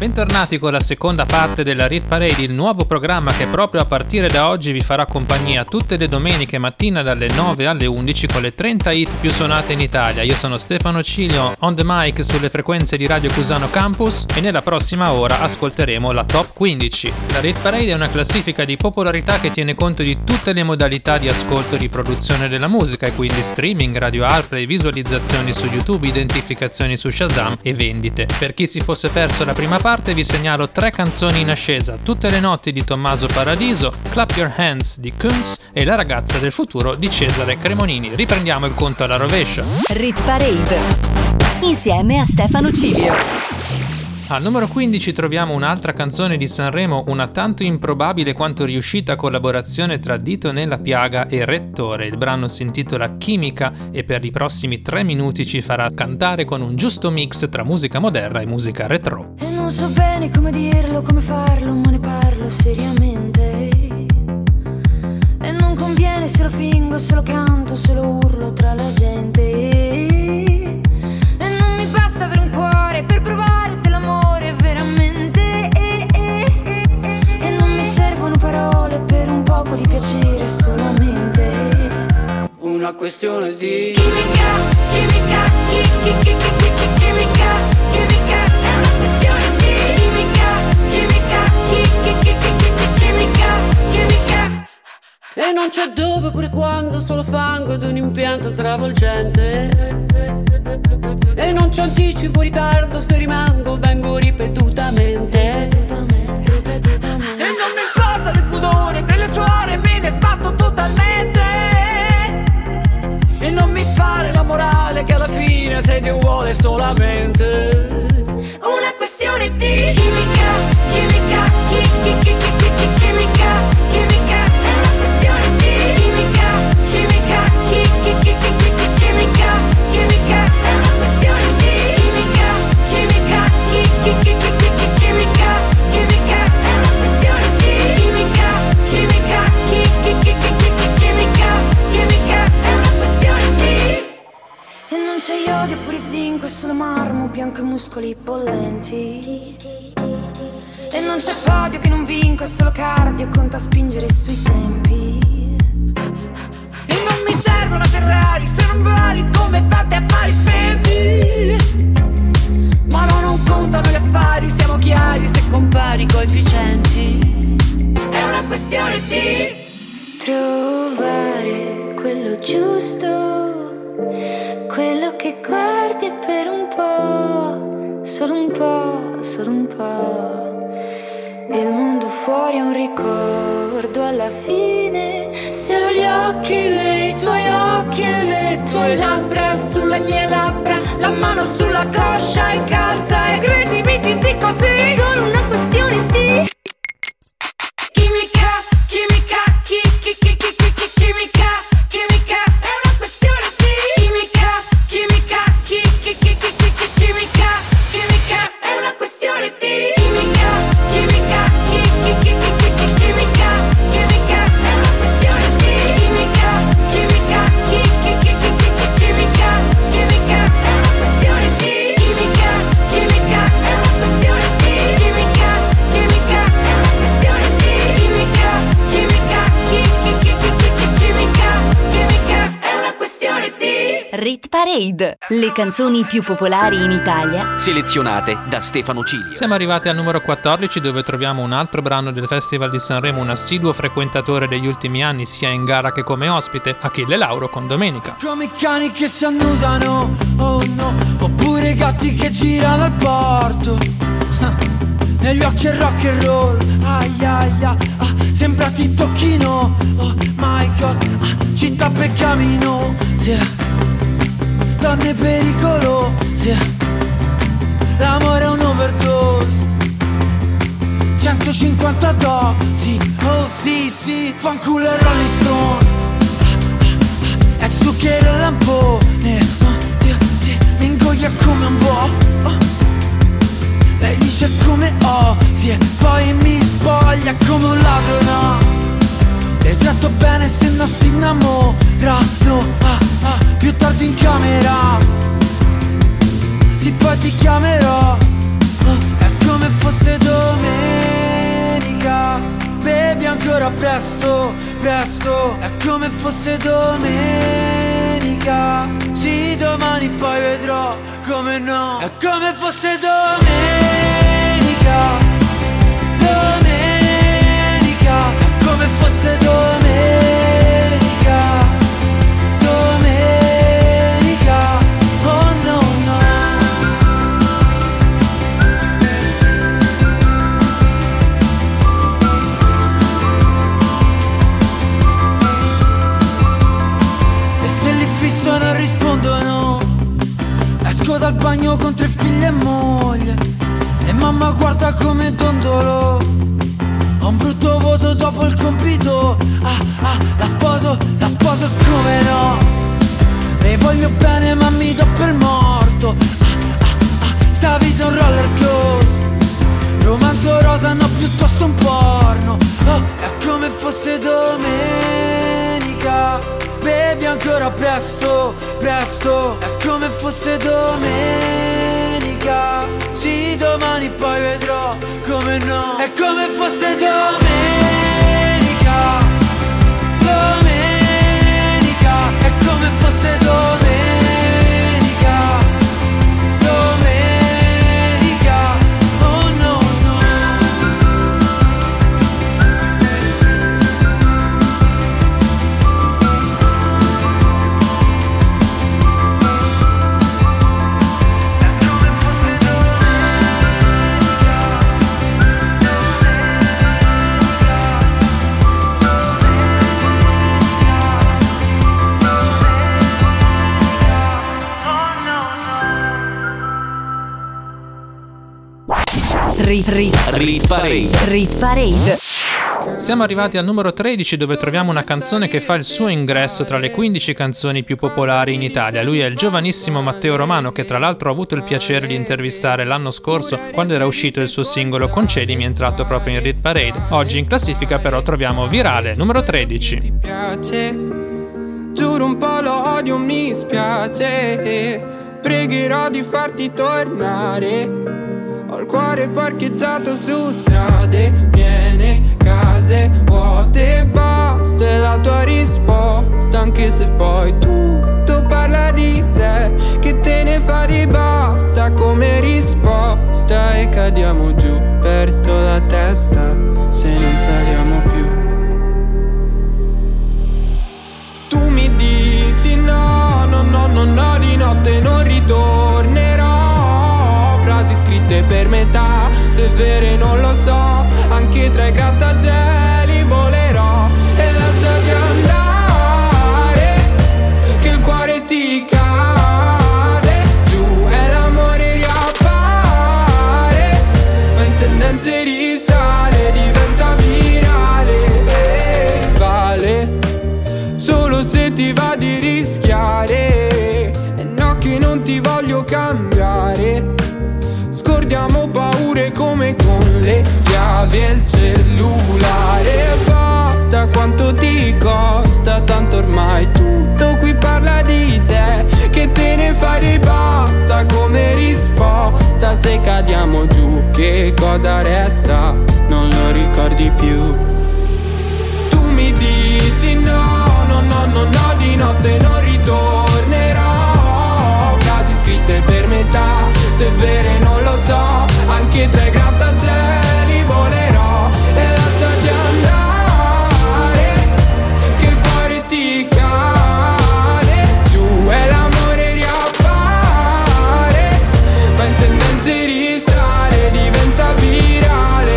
Bentornati con la seconda parte della Rit Parade, il nuovo programma che proprio a partire da oggi vi farà compagnia tutte le domeniche mattina dalle nove alle undici con le trenta hit più suonate in Italia. Io sono Stefano Cilio, on the mic sulle frequenze di Radio Cusano Campus, e nella prossima ora ascolteremo la top quindici. La Rit Parade è una classifica di popolarità che tiene conto di tutte le modalità di ascolto e di produzione della musica, e quindi streaming, radio airplay, visualizzazioni su YouTube, identificazioni su Shazam e vendite. Per chi si fosse perso la prima parte, parte vi segnalo tre canzoni in ascesa: Tutte le Notti di Tommaso Paradiso, Clap Your Hands di Kungs e La Ragazza del Futuro di Cesare Cremonini. Riprendiamo il conto alla rovescia. Rit Parade insieme a Stefano Cilio. Al numero quindici troviamo un'altra canzone di Sanremo, una tanto improbabile quanto riuscita collaborazione tra Dito nella Piaga e Rettore. Il brano si intitola Chimica e per i prossimi tre minuti ci farà cantare con un giusto mix tra musica moderna e musica retro. E non so bene come dirlo, come farlo, ma ne parlo seriamente. E non conviene se lo fingo, se lo canto, se lo urlo tra la gente. E non mi basta avere un cuore per provare veramente, eh, eh, eh, eh. E non mi servono parole per un poco di piacere solamente. Una questione di chimica, chimica, chimica, chimica, chimica. È una questione di chimica, chimica, chimica, chimica, chimica. E non c'è dove pure quando, solo fango ed un impianto travolgente. E non ci anticipo ritardo, se rimango vengo ripetutamente, ripetutamente, ripetutamente. E non mi importa del pudore delle suore, me ne sbatto totalmente. E non mi fare la morale che alla fine sei Dio vuole solamente. Una questione di chimica, chimica, chimica, chimica, chimica. È una questione di chimica, chimica, chimica, chimica, chimica. C'è iodio pure zinco e solo marmo bianco e muscoli bollenti. E non c'è podio che non vinco, è solo cardio, conta spingere sui tempi. E non mi serve una Ferrari se non vali come fate a fare spenti. Ma no, non contano gli affari, siamo chiari se compari coefficienti. È una questione di trovare quello giusto, quello che guardi per un po', solo un po', solo un po'. Il mondo fuori è un ricordo alla fine. Se ho gli occhi nei tuoi occhi e le tue labbra sulle mie labbra, la mano sulla coscia in calza, e credimi ti dico sì. Solo una questione di chimica, chimica, chi, chi, chi, chi, chi, chi, chimica, chimica. Rit Parade, le canzoni più popolari in Italia, selezionate da Stefano Cilio. Siamo arrivati al numero quattordici, dove troviamo un altro brano del Festival di Sanremo, un assiduo frequentatore degli ultimi anni sia in gara che come ospite, Achille Lauro con Domenica. Come i cani che si annusano, oh no, oppure gatti che girano al porto. Negli occhi e rock and roll. Ai ai ai, ah, sembra ti tocchino. Oh my god, ah, città peccamino. Sì, donne pericolo. Sì, l'amore è un overdose. centocinquanta dosi, oh sì sì. Fanculo e Rolling Stone, è zucchero e lampone. Oh, Dio, sì, mi ingoia come un boh. Oh, lei dice come osi, oh, sì, e poi mi spoglia come un ladro. Le tratto bene se non si innamorano. Ah, ah, più tardi in camera, sì, poi ti chiamerò. Oh, come fosse domenica, bevi ancora presto, presto. È come fosse domenica, sì domani poi vedrò, come no. È come fosse domenica, domenica. È come fosse domenica, domenica. Oh no no. Non rispondono, esco dal bagno con tre figli e moglie, e mamma guarda come dondolo. Ho un brutto voto dopo il compito. Ah ah, la sposo, la sposo come no. Le voglio bene ma mi do per morto. Ah ah ah, sta vita è un roller coaster. Romanzo rosa no, piuttosto un porno. Oh, è come fosse domenica, bevi ancora presto, presto. È come fosse domenica, sì domani poi vedrò, come no. È come fosse domenica, domenica. È come fosse domenica, domenica. Oh no no. Rit, rit, rit, parade. Rit Parade. Siamo arrivati al numero tredici, dove troviamo una canzone che fa il suo ingresso tra le quindici canzoni più popolari in Italia. Lui è il giovanissimo Matteo Romano, che tra l'altro ho avuto il piacere di intervistare l'anno scorso quando era uscito il suo singolo Concedimi, entrato proprio in Rit Parade. Oggi in classifica però troviamo Virale, numero tredici. Ti piace, giuro un po' lo odio, mi spiace, pregherò di farti tornare. Ho il cuore parcheggiato su strade piene, case vuote, basta è la tua risposta, anche se poi tutto parla di te, che te ne fai basta come risposta. E cadiamo giù, perdo la testa se non saliamo più. Tu mi dici no, no, no, no, no, di notte non ritornerò. Frasi scritte per metà, se vere non lo so, anche tra i grattacieli volerò. E lasciati andare, che il cuore ti cade giù e l'amore riappare, ma in tendenze risale, diventa virale. Vale solo se ti va di rischiare, e no che non ti voglio cambiare. Scordiamo paure come con le chiavi e il cellulare. Basta, quanto ti costa, tanto ormai tutto qui parla di te, che te ne fai basta come risposta. Se cadiamo giù, che cosa resta? Non lo ricordi più. Tu mi dici no, no, no, no, no, di notte non ritornerò. Frasi scritte per metà, se è vero non lo so, anche tra i grattacieli volerò. E lasciati andare, che il cuore ti cade giù e l'amore riappare, ma in tendenze risale, diventa virale.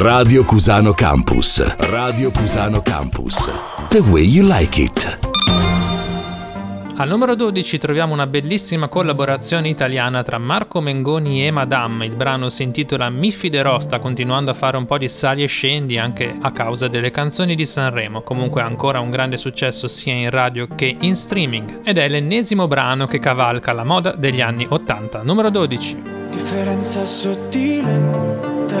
Radio Cusano Campus. Radio Cusano Campus. The way you like it. Al numero dodici troviamo una bellissima collaborazione italiana tra Marco Mengoni e Madame. Il brano si intitola Mi Fiderò, sta continuando a fare un po' di sali e scendi anche a causa delle canzoni di Sanremo. Comunque ancora un grande successo sia in radio che in streaming. Ed è l'ennesimo brano che cavalca la moda degli anni ottanta. Numero dodici. Differenza sottile tra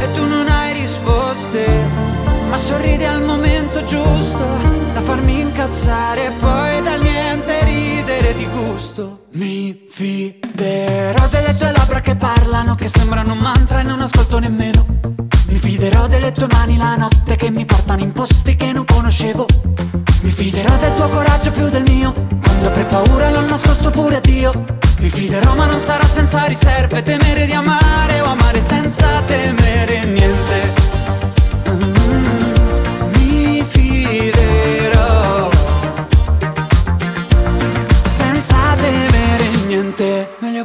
E tu non hai risposte, ma sorridi al momento giusto da farmi incazzare e poi da niente ridere di gusto. Mi fido. Fiderò delle tue labbra che parlano, che sembrano un mantra e non ascolto nemmeno. Mi fiderò delle tue mani la notte che mi portano in posti che non conoscevo. Mi fiderò del tuo coraggio più del mio, quando avrei paura l'ho nascosto pure a Dio. Mi fiderò ma non sarà senza riserve, temere di amare o amare senza temere niente. Mm-hmm. Mi fiderò senza temere niente. Meglio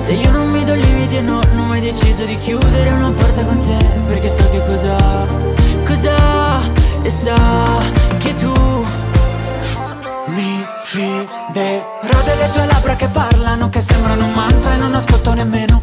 Se io non mi do limiti e no, non ho mai deciso di chiudere una porta con te, perché so che cosa, cosa, e so che tu mi fiderò delle tue labbra che parlano, che sembrano un mantra e non ascolto nemmeno.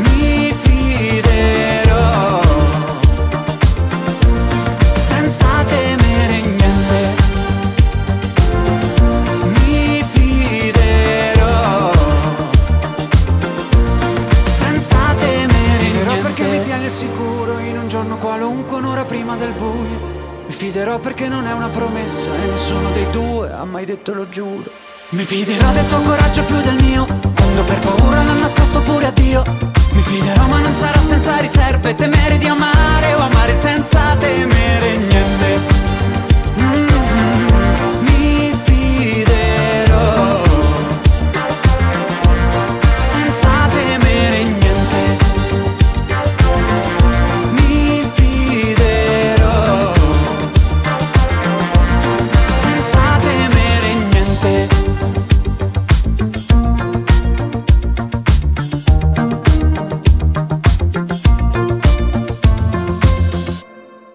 Mi fiderò senza temere niente. Mi fiderò senza temere niente. Fiderò perché mi tieni sicuro in un giorno qualunque, un'ora prima del buio. Mi fiderò perché non è una promessa e nessuno dei due ha mai detto lo giuro. Mi fiderò del tuo coraggio più del mio, quando per paura l'ho nascosto pure a Dio. Mi fiderò ma non sarà senza riserve, temere di amare o amare senza temere niente. Mm-hmm. Mi fiderò senza temere niente.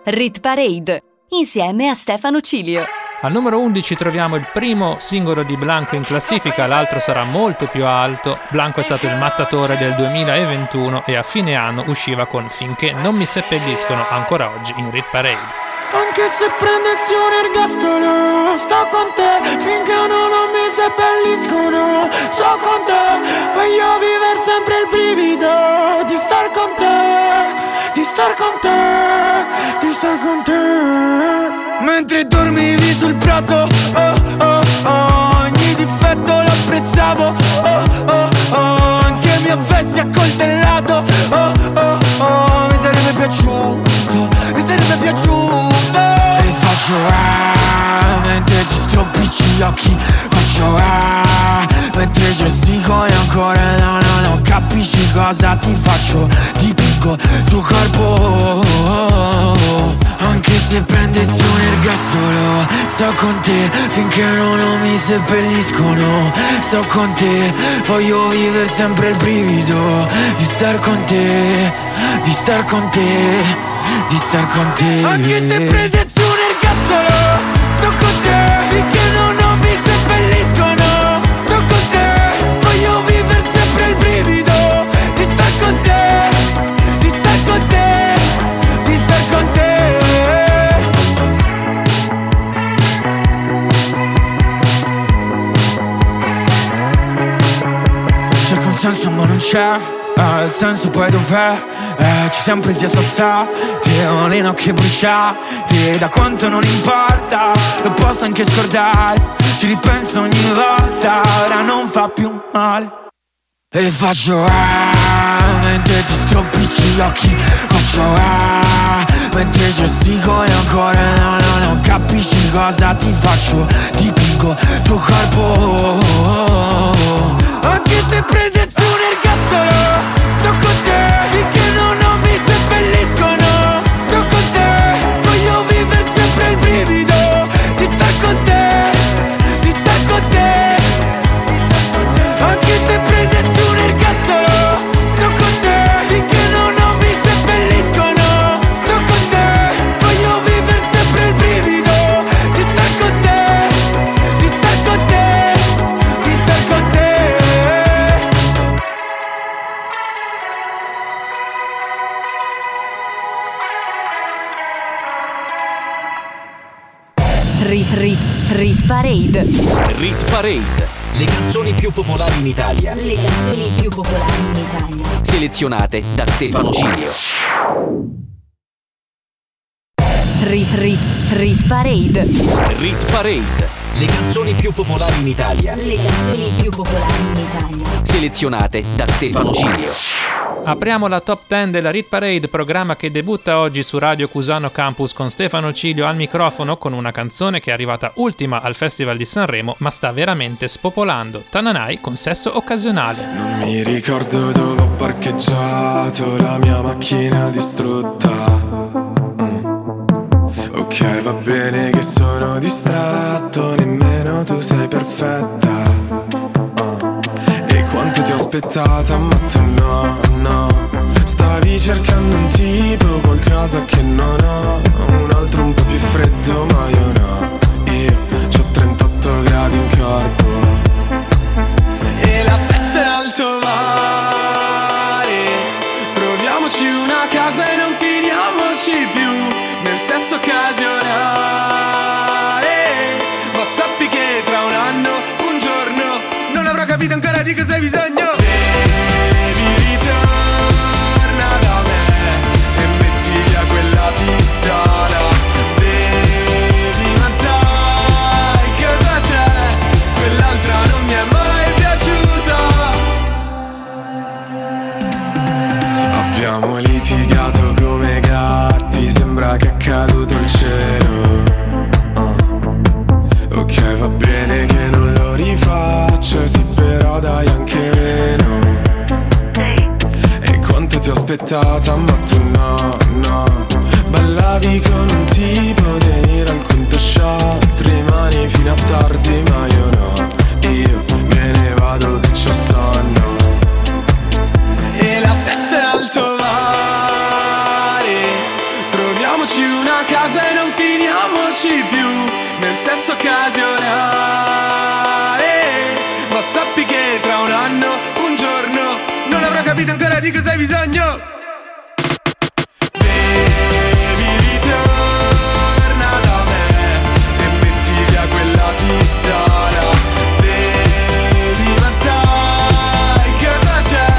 Rit Parade, insieme a Stefano Cilio. Al numero undici troviamo il primo singolo di Blanco in classifica, l'altro sarà molto più alto. Blanco è stato il mattatore del duemilaventuno e a fine anno usciva con Finché non mi seppelliscono, ancora oggi in Rit Parade. Anche se prendessi un ergastolo, sto con te finché non mi seppelliscono. Sto con te, voglio vivere sempre il brivido di star con te, di star con te, di star con te. Mentre dormivi sul prato, oh oh oh, ogni difetto l'apprezzavo, oh oh oh, anche mi avessi accoltellato, oh oh oh, mi sarebbe piaciuto, mi sarebbe piaciuto. Faccio ah, mentre ci stropicci gli occhi. Faccio ah, mentre gesticoli ancora. No, no, non capisci cosa ti faccio. Ti picco tuo corpo, oh, oh, oh. Anche se prendessi un ergastolo, sto con te finché non mi seppelliscono. Sto con te, voglio vivere sempre il brivido di star con te, di star con te, di star con te. Anche se prendessi un ergastolo, senso ma non c'è, eh, il senso poi dov'è? Eh, ci siamo presi a sassati, le nocche bruciate, da quanto non importa, lo posso anche scordare, ci ripenso ogni volta, ora non fa più male. E faccio ah, mentre ti stropicci gli occhi, faccio ah, mentre gestico le ancora no, no, non capisci cosa ti faccio, ti pingo il tuo corpo, oh, oh, oh. Anche se prendessi un ergastolo, sto con te, finché non mi seppelliscono, sto con te, voglio vivere sempre il brivido, ti star con te, ti star con te, anche se prendessi. Rit, Rit Parade. Rit Parade. Le canzoni più popolari in Italia. Le canzoni più popolari in Italia. Selezionate da Stefano Cilio. Rit, Rit, Rit Parade. Rit Parade. Le canzoni più popolari in Italia. Le canzoni più popolari in Italia. Selezionate da Stefano Cilio. Apriamo la top dieci della Rit Parade, programma che debutta oggi su Radio Cusano Campus con Stefano Cilio al microfono con una canzone che è arrivata ultima al Festival di Sanremo ma sta veramente spopolando. Tananai con Sesso Occasionale. Non mi ricordo dove ho parcheggiato la mia macchina distrutta. mm. Ok, va bene che sono distratto, nemmeno tu sei perfetta. Quanto ti ho aspettata, ma tu no, no. Stavi cercando un tipo, qualcosa che non ho. Un altro un po' più freddo, ma io no. Io c'ho trentotto gradi in corpo e la testa in alto mare. Proviamoci una casa e non finiamoci più nel sesso occasionale. Ma sappi che tra un anno, un giorno, non avrò capito ancora di cosa hai bisogno. Baby, ritorna da me e metti via quella pistola. Baby, ma dai, cosa c'è? Quell'altra non mi è mai piaciuta. Abbiamo litigato come gatti, sembra che è caduto il cielo. uh. Ok, va bene che non lo rifaccio, sì, però dai anche meno. E quanto ti ho aspettata, ma tu no, no. Ballavi con un tipo, tenere al quinto shot, rimani fino a tardi, ma io no. Io me ne vado che c'ho sonno e la testa in alto mare. Troviamoci una casa e non finiamoci più nel sesso occasionale. Ma sappi che tra un anno, un giorno, non avrò capito ancora di cosa hai bisogno. Baby, ritorna da me e metti via quella pistola. Baby, ma dai, cosa c'è?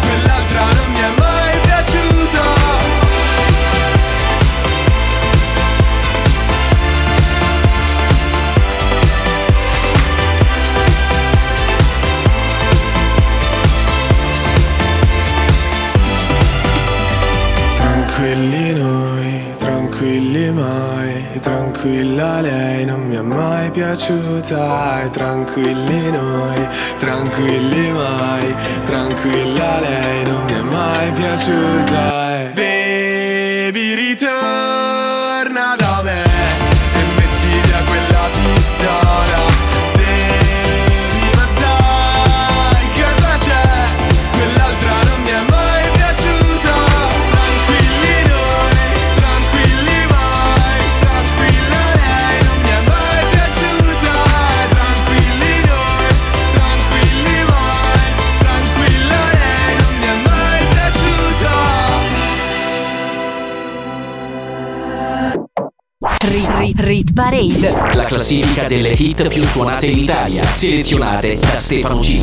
Quell'altra non mi è mai piaciuta. Tranquilli noi, tranquilli mai, tranquilla lei non mi è mai piaciuta. Tranquilli noi, tranquilli mai, tranquilla lei non mi è mai piaciuta. Baby, ritorna da me e metti via quella pistola. Baby, ma dai, cosa c'è? Quell'altra non mi è mai piaciuta. Rit, Rit Parade, la classifica delle hit più suonate in Italia, selezionate da Stefano G.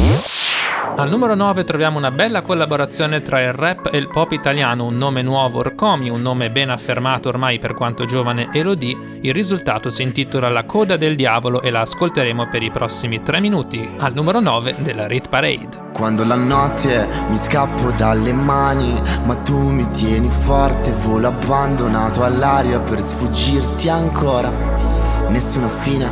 Al numero nove troviamo una bella collaborazione tra il rap e il pop italiano, un nome nuovo Orcomi, un nome ben affermato ormai per quanto giovane Elodie. Il risultato si intitola La Coda del Diavolo e la ascolteremo per i prossimi tre minuti, al numero nove della Rit Parade. Quando la notte mi scappo dalle mani, ma tu mi tieni forte, volo abbandonato all'aria per sfuggirti ancora. Nessuna fine,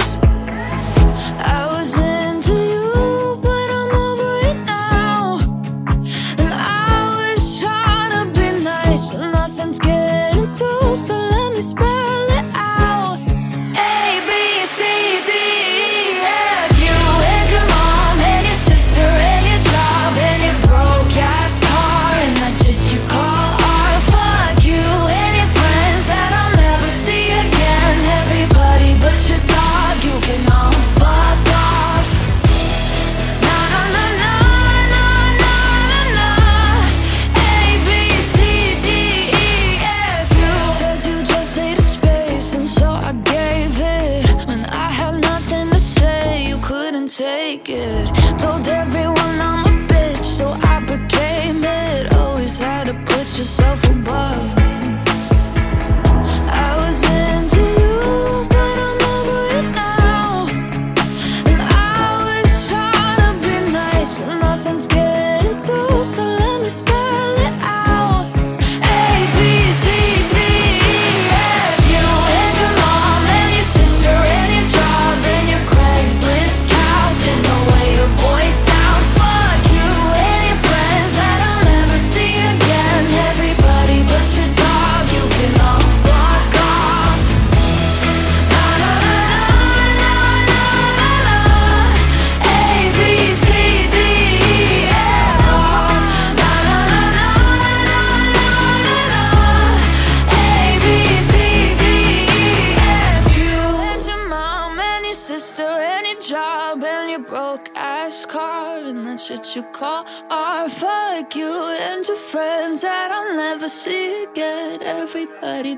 I was into you, getting through, so let me spell it out. A, B, C, D, E, F, you and your mom and your sister and your job and your broke ass car and that shit you call art. Fuck you and your friends that I'll never see again, everybody but your dog, you can all fuck off. Na na na na na na na na. A, B, C, D, take it. Told everyone I'm a bitch, so I became it. Always had to put yourself above me. I was into just do any job and your broke ass car, and that's what you call art. Fuck you and your friends that I'll never see again. Everybody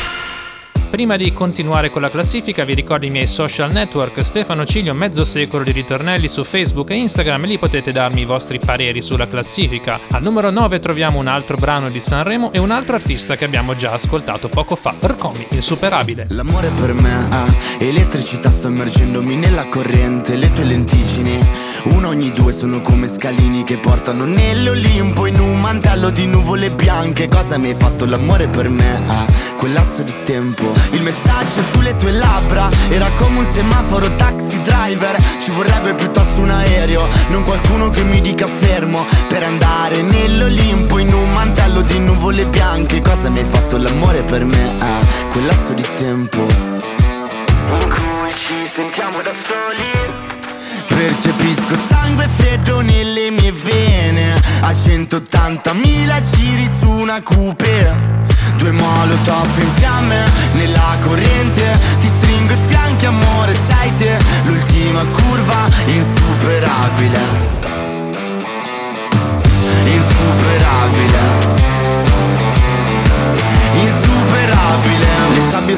Prima di continuare con la classifica vi ricordo i miei social network, Stefano Cilio, mezzo secolo di ritornelli su Facebook e Instagram, e lì potete darmi i vostri pareri sulla classifica. Al numero nove troviamo un altro brano di Sanremo e un altro artista che abbiamo già ascoltato poco fa, Orcomi, Insuperabile. L'amore per me ha elettricità, sto immergendomi nella corrente, le tue lenticine, uno ogni due sono come scalini che portano nell'Olimpo in un mantello di nuvole bianche. Cosa mi hai fatto? L'amore per me ha quel lasso di tempo. Il messaggio sulle tue labbra era come un semaforo taxi driver. Ci vorrebbe piuttosto un aereo, non qualcuno che mi dica fermo, per andare nell'Olimpo in un mantello di nuvole bianche. Cosa mi hai fatto? L'amore per me ha quel lasso di tempo in cui ci sentiamo da soli. Percepisco sangue freddo nelle mie vene, a centottantamila giri su una coupe, due molotov in fiamme nella corrente. Ti stringo i fianchi amore, sei te, l'ultima curva insuperabile, insuperabile, insuperabile. Le sabbie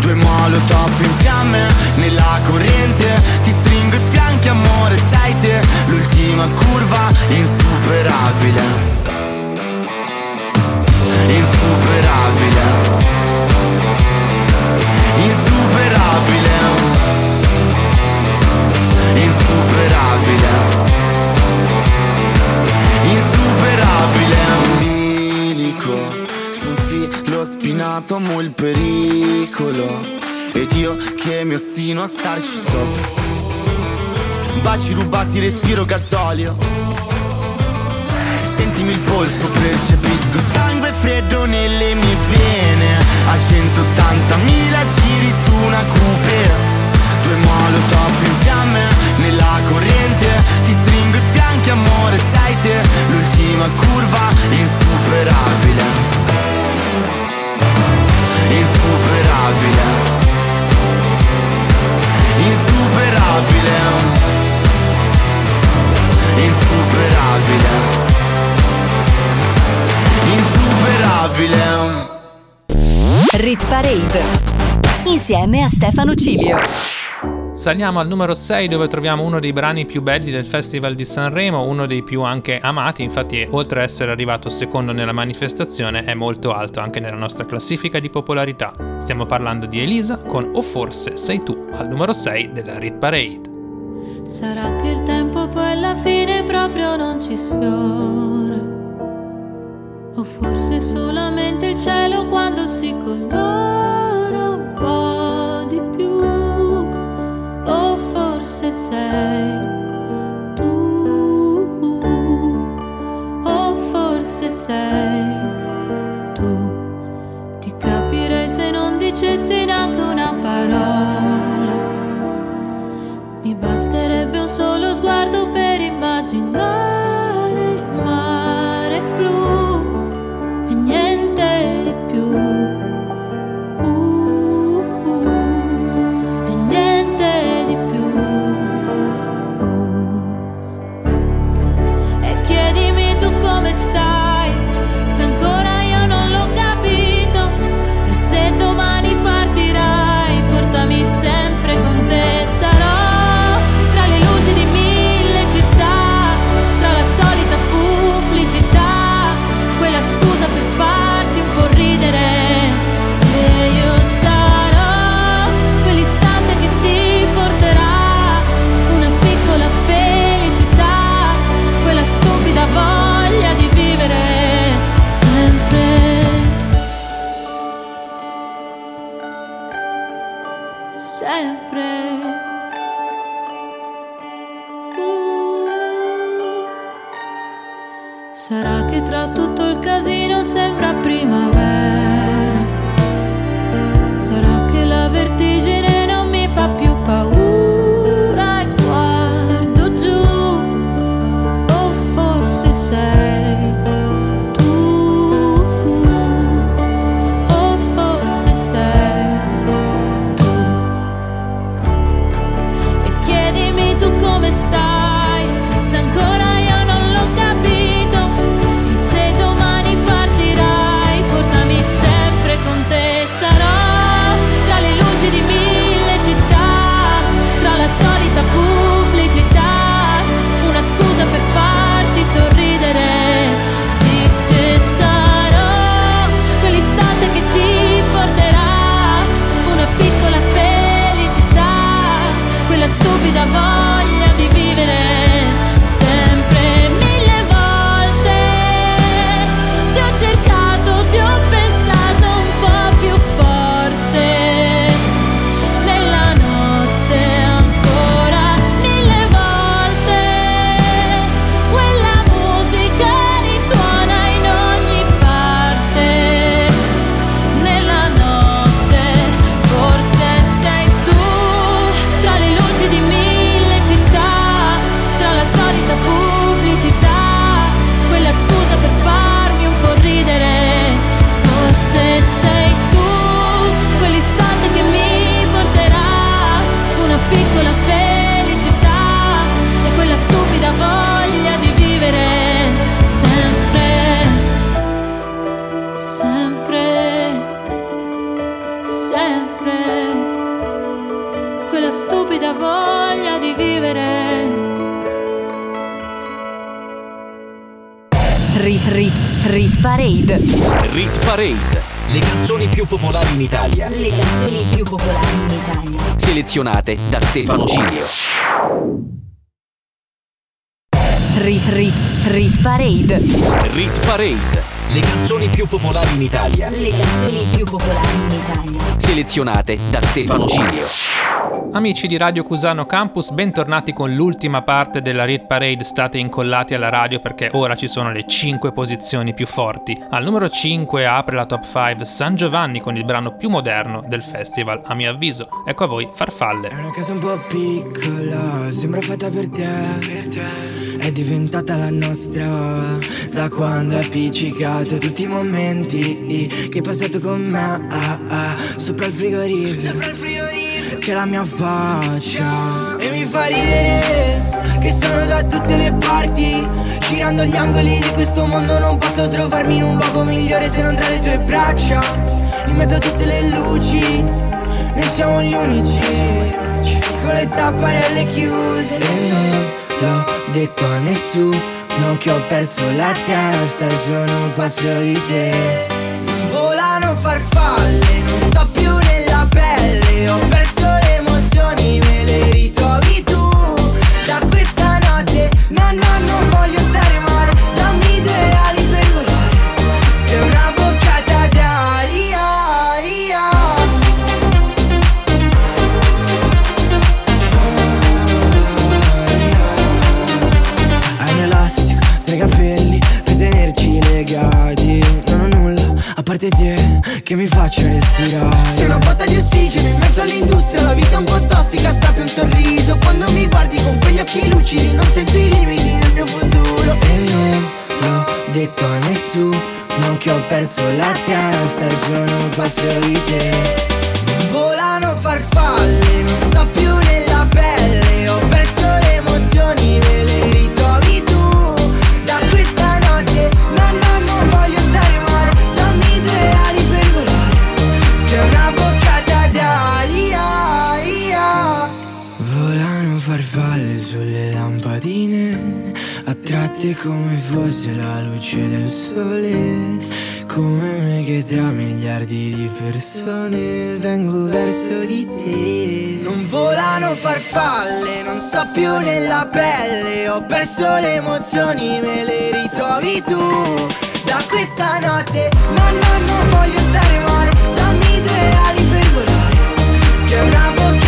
due molotov in fiamme nella corrente. Ti stringo i fianchi amore, sei te, l'ultima curva insuperabile, insuperabile, insuperabile, insuperabile, insuperabile. Un bilico su un filo spinato, amo il pericolo ed io che mi ostino a starci sopra. Baci rubati, respiro gasolio, sentimi il polso, percepisco sangue freddo nelle mie vene, a centottantamila giri su una coupe, due molotov in fiamme nella corrente. Ti stringo i fianchi amore, sei te, l'ultima curva insuperabile, insuperabile, insuperabile, insuperabile, insuperabile. Rit Parade insieme a Stefano Cilio. Saliamo al numero sei dove troviamo uno dei brani più belli del Festival di Sanremo, uno dei più anche amati, infatti oltre a essere arrivato secondo nella manifestazione è molto alto anche nella nostra classifica di popolarità. Stiamo parlando di Elisa con O forse sei tu, al numero sei della Rit Parade. Sarà che il tempo poi alla fine proprio non ci sfiora, o forse solamente il cielo quando si colora un po' di più. O forse sei tu, o forse sei tu. Ti capirei se non dicessi neanche una parola, mi basterebbe un solo sguardo per immaginare il mare blu e niente di più. Stai, se ancora io non l'ho capito, e se domani partirai, portami sempre con te. Sarò tra le luci di mille città, tra sempre. Sarà che tra tutto il casino sembra primavera. Sarà che la vertigine non mi fa più paura e guardo giù. O forse sei tu. O forse sei tu. E chiedimi tu come stai, se ancora io non l'ho capito. Rit Parade. Rit Parade. Le canzoni più popolari in Italia. Le canzoni più popolari in Italia. Selezionate da Stefano Cilio. Rit Rit Rit Parade. Rit Parade. Le canzoni più popolari in Italia. Le canzoni più popolari in Italia. Selezionate da Stefano Cilio. Amici di Radio Cusano Campus, bentornati con l'ultima parte della Rit Parade. State incollati alla radio perché ora ci sono le cinque posizioni più forti. Al numero cinque apre la top cinque San Giovanni con il brano più moderno del festival, a mio avviso. Ecco a voi Farfalle. È una casa un po' piccola, sembra fatta per te, per te. È diventata la nostra da quando hai appiccicato tutti i momenti che hai passato con me, ah, ah, sopra il frigorifero, sopra il frigorifero. C'è la mia faccia e mi fa ridere che sono da tutte le parti. Girando gli angoli di questo mondo non posso trovarmi in un luogo migliore se non tra le tue braccia. In mezzo a tutte le luci noi siamo gli unici con le tapparelle chiuse. E non l'ho detto a nessuno che ho perso la testa, sono pazzo di te. Volano farfalle, non sto più nella pelle, ho perso. Me le ritrovi tu da questa notte. No, no, non voglio stare male, dammi due ali per volare. Sei una boccata d'aria, ia. Hai un elastico nei capelli per tenerci legati. Non ho nulla a parte te che mi faccio respirare. Sei una botta di ossigeno in mezzo all'industria, la vita un po' tossica, strappi un sorriso quando mi guardi con quegli occhi lucidi. Non sento i limiti nel mio futuro. E non l'ho detto a nessuno che ho perso la testa, sono pazzo di te. Volano farfalle, non sto più nella pelle, ho perso le emozioni, me le ritrovi tu da questa notte. No, no, non voglio stare male, dammi due ali per volare. Sei una boccata d'aria. Volano farfalle sulle lampadine, attratte come fosse la luce del sole. Come me che tra miliardi di persone vengo verso di te. Non volano farfalle, non sto più nella pelle, ho perso le emozioni, me le ritrovi tu da questa notte. No, no, non voglio stare male, dammi due ali per volare. Sei una bocca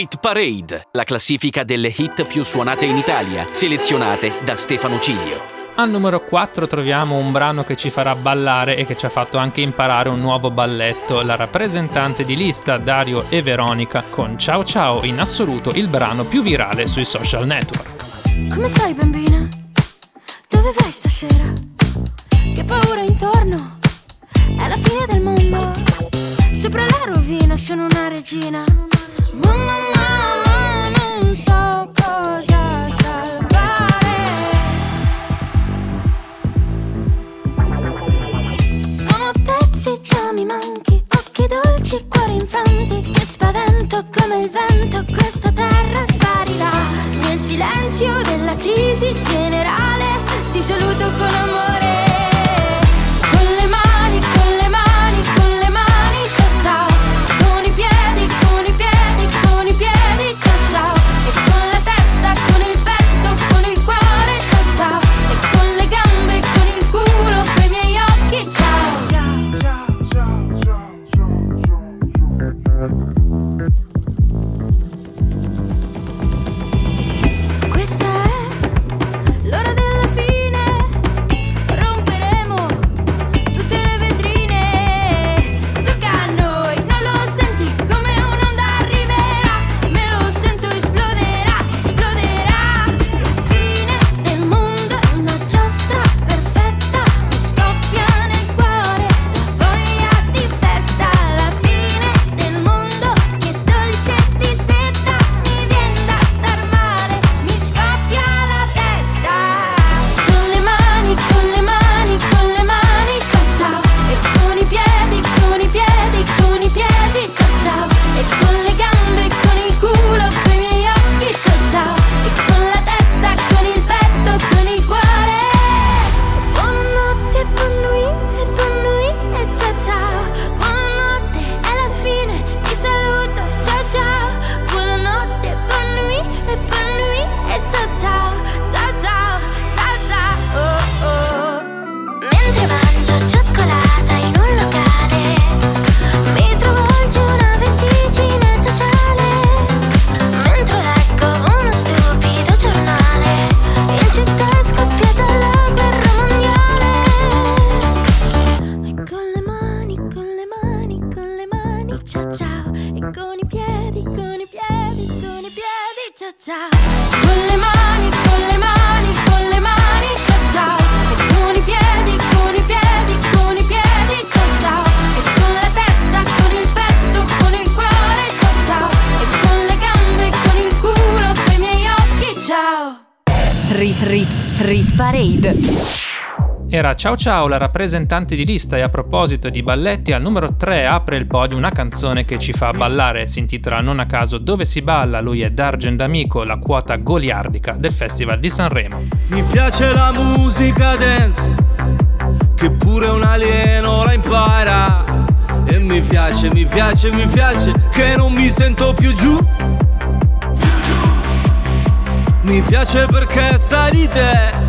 Hit Parade, la classifica delle hit più suonate in Italia, selezionate da Stefano Cilio. Al numero quattro troviamo un brano che ci farà ballare e che ci ha fatto anche imparare un nuovo balletto, la rappresentante di lista Dario e Veronica con Ciao Ciao, in assoluto il brano più virale sui social network. Come stai bambina? Dove vai stasera? Che paura intorno, è la fine del mondo. Sopra la rovina sono una regina. Mamma, mamma, non so cosa salvare. Se già mi manchi, occhi dolci, cuori infranti, che spavento come il vento, questa terra sparirà nel silenzio della crisi generale. Ti saluto con amore, con le mani, con le mani, con le mani, ciao ciao, con i piedi, con i piedi, con i piedi, ciao ciao, e con la testa, con il petto, con il cuore, ciao ciao, e con le gambe, con il culo, coi miei occhi, ciao. Questa è l'ora della fine, romperemo tutte le vetrine. Tocca a noi, non lo senti come un'onda arriverà, me lo sento, esploderà, esploderà. La fine del mondo è una giostra perfetta, mi scoppia nel cuore la voglia di festa. La fine del mondo che dolce ti stetta, mi viene da star male, mi scoppia la testa. Con le mani, con le mani, con le mani, ciao ciao, e con i piedi, con i piedi, con i piedi, ciao ciao, e con le gambe, con il culo, coi miei occhi, ciao ciao, e con la testa, con il petto, con il cuore. Buonanotte, buon nuit, buon nuit, e ciao ciao. Buonanotte, è la fine, ti saluto, ciao ciao. Buonanotte, buon nuit, buon nuit, e ciao ciao, ciao ciao, ciao ciao, oh oh. Mentre mangio cioccolata in un locale, mi travolge una vertigine sociale. Mentre leggo uno stupido giornale, in città è scoppiata la guerra mondiale. E con le mani, con le mani, con le mani, ciao ciao, e con i piedi, con i piedi, con i piedi, ciao ciao. Con le mani, con le mani, con le mani, ciao ciao, e con i piedi, con i piedi, con i piedi, ciao ciao, e con la testa, con il petto, con il cuore, ciao ciao, e con le gambe, con il culo, coi miei occhi, ciao. Rit Rit Rit Parade. Era Ciao Ciao, la rappresentante di lista, e a proposito di balletti, al numero tre apre il podio una canzone che ci fa ballare, si intitola non a caso Dove si balla, lui è Dargen D'Amico, la quota goliardica del Festival di Sanremo. Mi piace la musica dance, che pure un alieno la impara, e mi piace, mi piace, mi piace, che non mi sento più giù. Mi piace perché sai di te,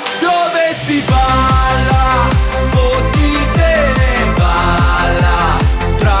Dove si balla? Fottitene balla. Tra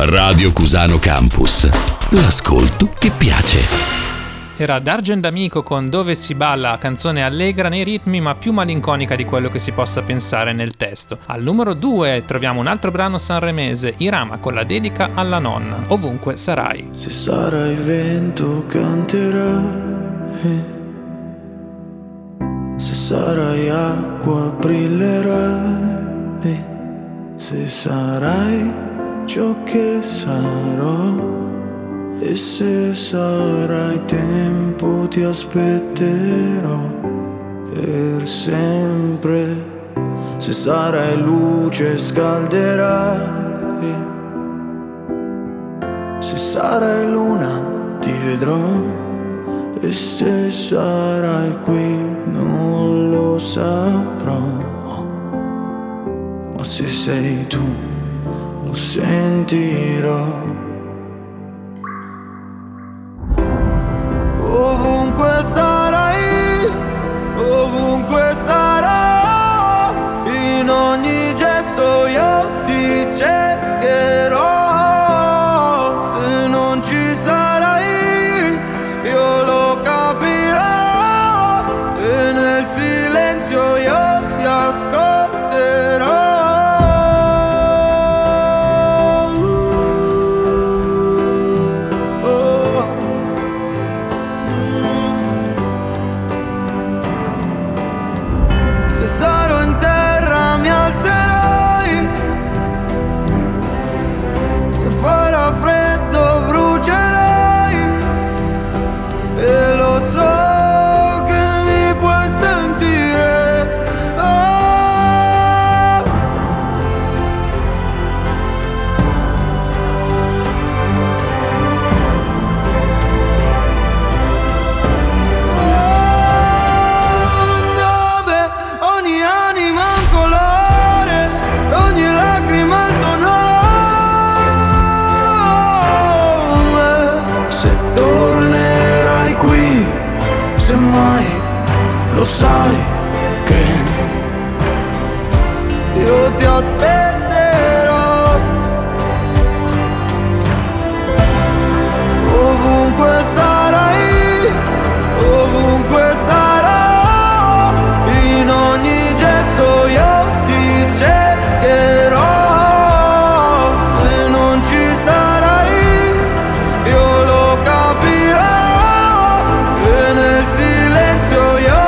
Radio Cusano Campus, l'ascolto che piace. Era D'Argent Amico con Dove si balla, canzone allegra nei ritmi ma più malinconica di quello che si possa pensare nel testo. Al numero due troviamo un altro brano sanremese, Irama con la dedica alla nonna, Ovunque sarai. Se sarai vento canterai, se sarai acqua brillerai, se sarai ciò che sarò, e se sarai tempo ti aspetterò per sempre. Se sarai luce scalderai, se sarai luna ti vedrò, e se sarai qui non lo saprò. Ma se sei tu lo sentirò. Ovunque sarai, ovunque sarò, in ogni gesto io ti cercherò. Se non ci sarai, io lo capirò, e nel silenzio io ti ascolterò. Sai che io ti aspetterò, ovunque sarai, ovunque sarò, in ogni gesto io ti cercherò. Se non ci sarai, io lo capirò, e nel silenzio io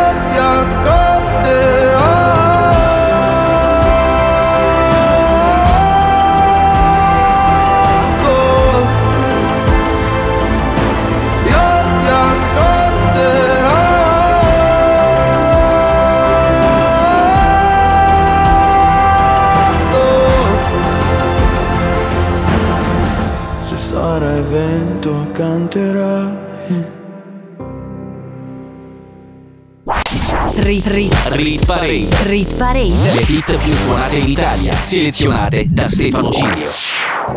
Rit Parade. Rit Parade. Rit Parade. Le hit più suonate in Italia, selezionate da Stefano Cilio.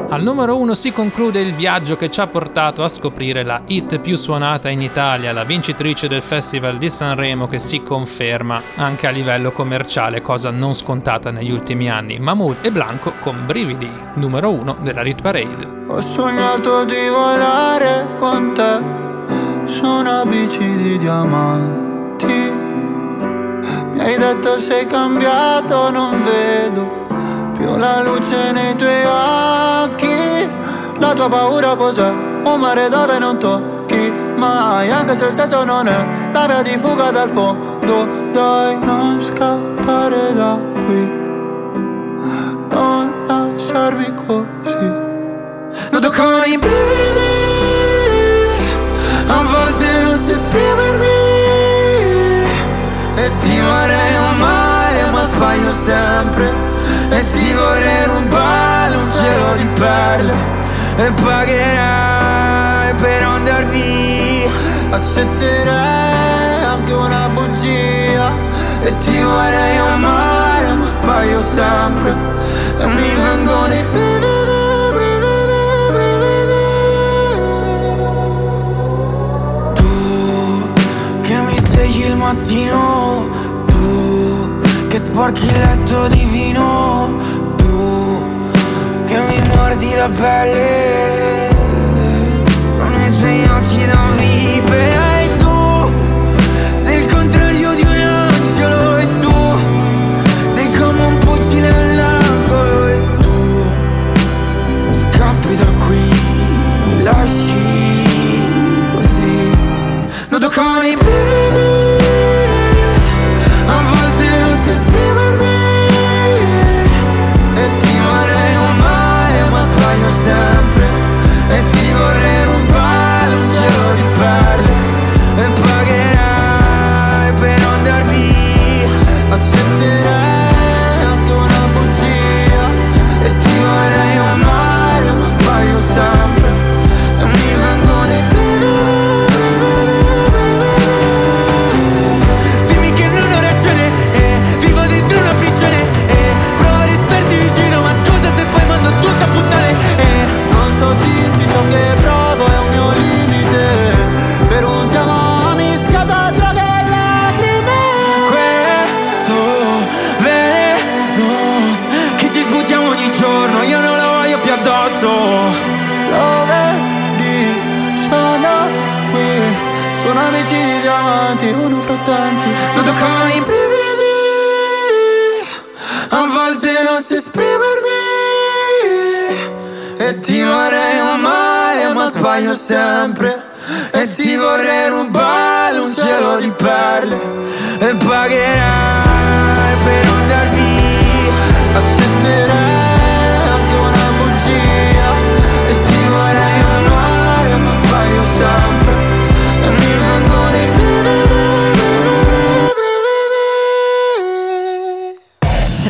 Al numero uno si conclude il viaggio che ci ha portato a scoprire la hit più suonata in Italia, la vincitrice del Festival di Sanremo che si conferma anche a livello commerciale, cosa non scontata negli ultimi anni. Mood e Blanco con Brividi, numero uno della Hit Parade. Ho sognato di volare con te su una bici di diamanti, hai detto sei cambiato, non vedo più la luce nei tuoi occhi. La tua paura cos'è? Un mare dove non tocchi mai, anche se il senso non è la via di fuga dal fondo. Dai, non scappare da qui, non lasciarmi così. Noto con i brividi, a volte non si esprimermi, e ti vorrei amare ma sbaglio sempre, e ti vorrei rubare un cielo di perle, e pagherai per andar via. Accetterei anche una bugia, e ti vorrei amare ma sbaglio sempre, e mi vengo di più. Tu che mi svegli il mattino, che sporchi il letto di vino, tu che mi mordi la pelle con i tuoi occhi da vipera, e tu sei il contrario di un angelo, e tu sei come un pugile all'angolo, e tu scappi da qui, mi lasci così. Nodo con i brividi, sempre, e ti vorrei rubare un cielo di perle, e pagherai per andar via. Accetterai anche una bugia, e ti vorrei amare ma sbaglio sempre, e mi vengo di più. Dimmi che non ho ragione, eh, vivo dentro una prigione, eh, provo a restarti vicino, ma scusa se poi mando tutta a puttane. Dirti ciò che provo è un mio limite, per un ti amo mi scatta droghe e lacrime. Questo veleno che ci spugiamo ogni giorno, io non lo voglio più addosso. Lunedì sono qui, sono amici di diamanti, uno fra tanti. Non toccano i brividi, a volte non si esprimermi, e ti vorrei amare ma sbaglio sempre, e ti vorrei rubare un cielo di perle, e pagherai per andar via. Accetterai anche una bugia, e ti vorrei amare ma sbaglio sempre, e mi vengo di più.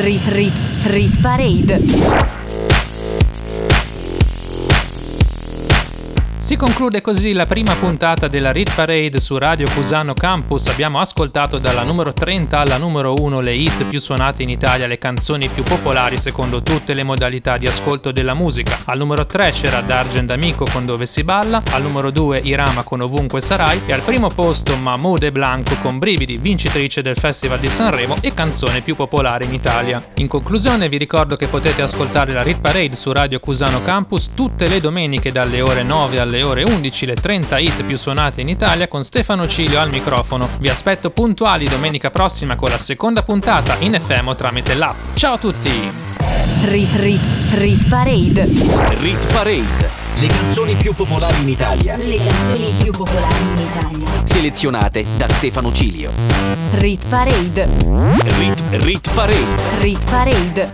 Rit Rit Rit Parade. Si conclude così la prima puntata della Hit Parade su Radio Cusano Campus. Abbiamo ascoltato dalla numero trenta alla numero uno le hit più suonate in Italia, le canzoni più popolari secondo tutte le modalità di ascolto della musica. Al numero tre c'era D'Argent Amico con Dove si balla, al numero due Irama con Ovunque sarai, e al primo posto Mahmood e Blanco con Brividi, vincitrice del Festival di Sanremo e canzone più popolare in Italia. In conclusione vi ricordo che potete ascoltare la Hit Parade su Radio Cusano Campus tutte le domeniche dalle ore nove alle le ore undici, le trenta hit più suonate in Italia con Stefano Cilio al microfono. Vi aspetto puntuali domenica prossima con la seconda puntata in F M o tramite l'app. Ciao a tutti! Rit Rit Rit Parade. Rit Parade, le canzoni più popolari in Italia. Le canzoni più popolari in Italia, selezionate da Stefano Cilio. Rit Parade. Rit Rit Parade. Rit Parade.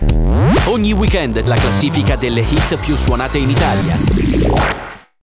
Ogni weekend la classifica delle hit più suonate in Italia.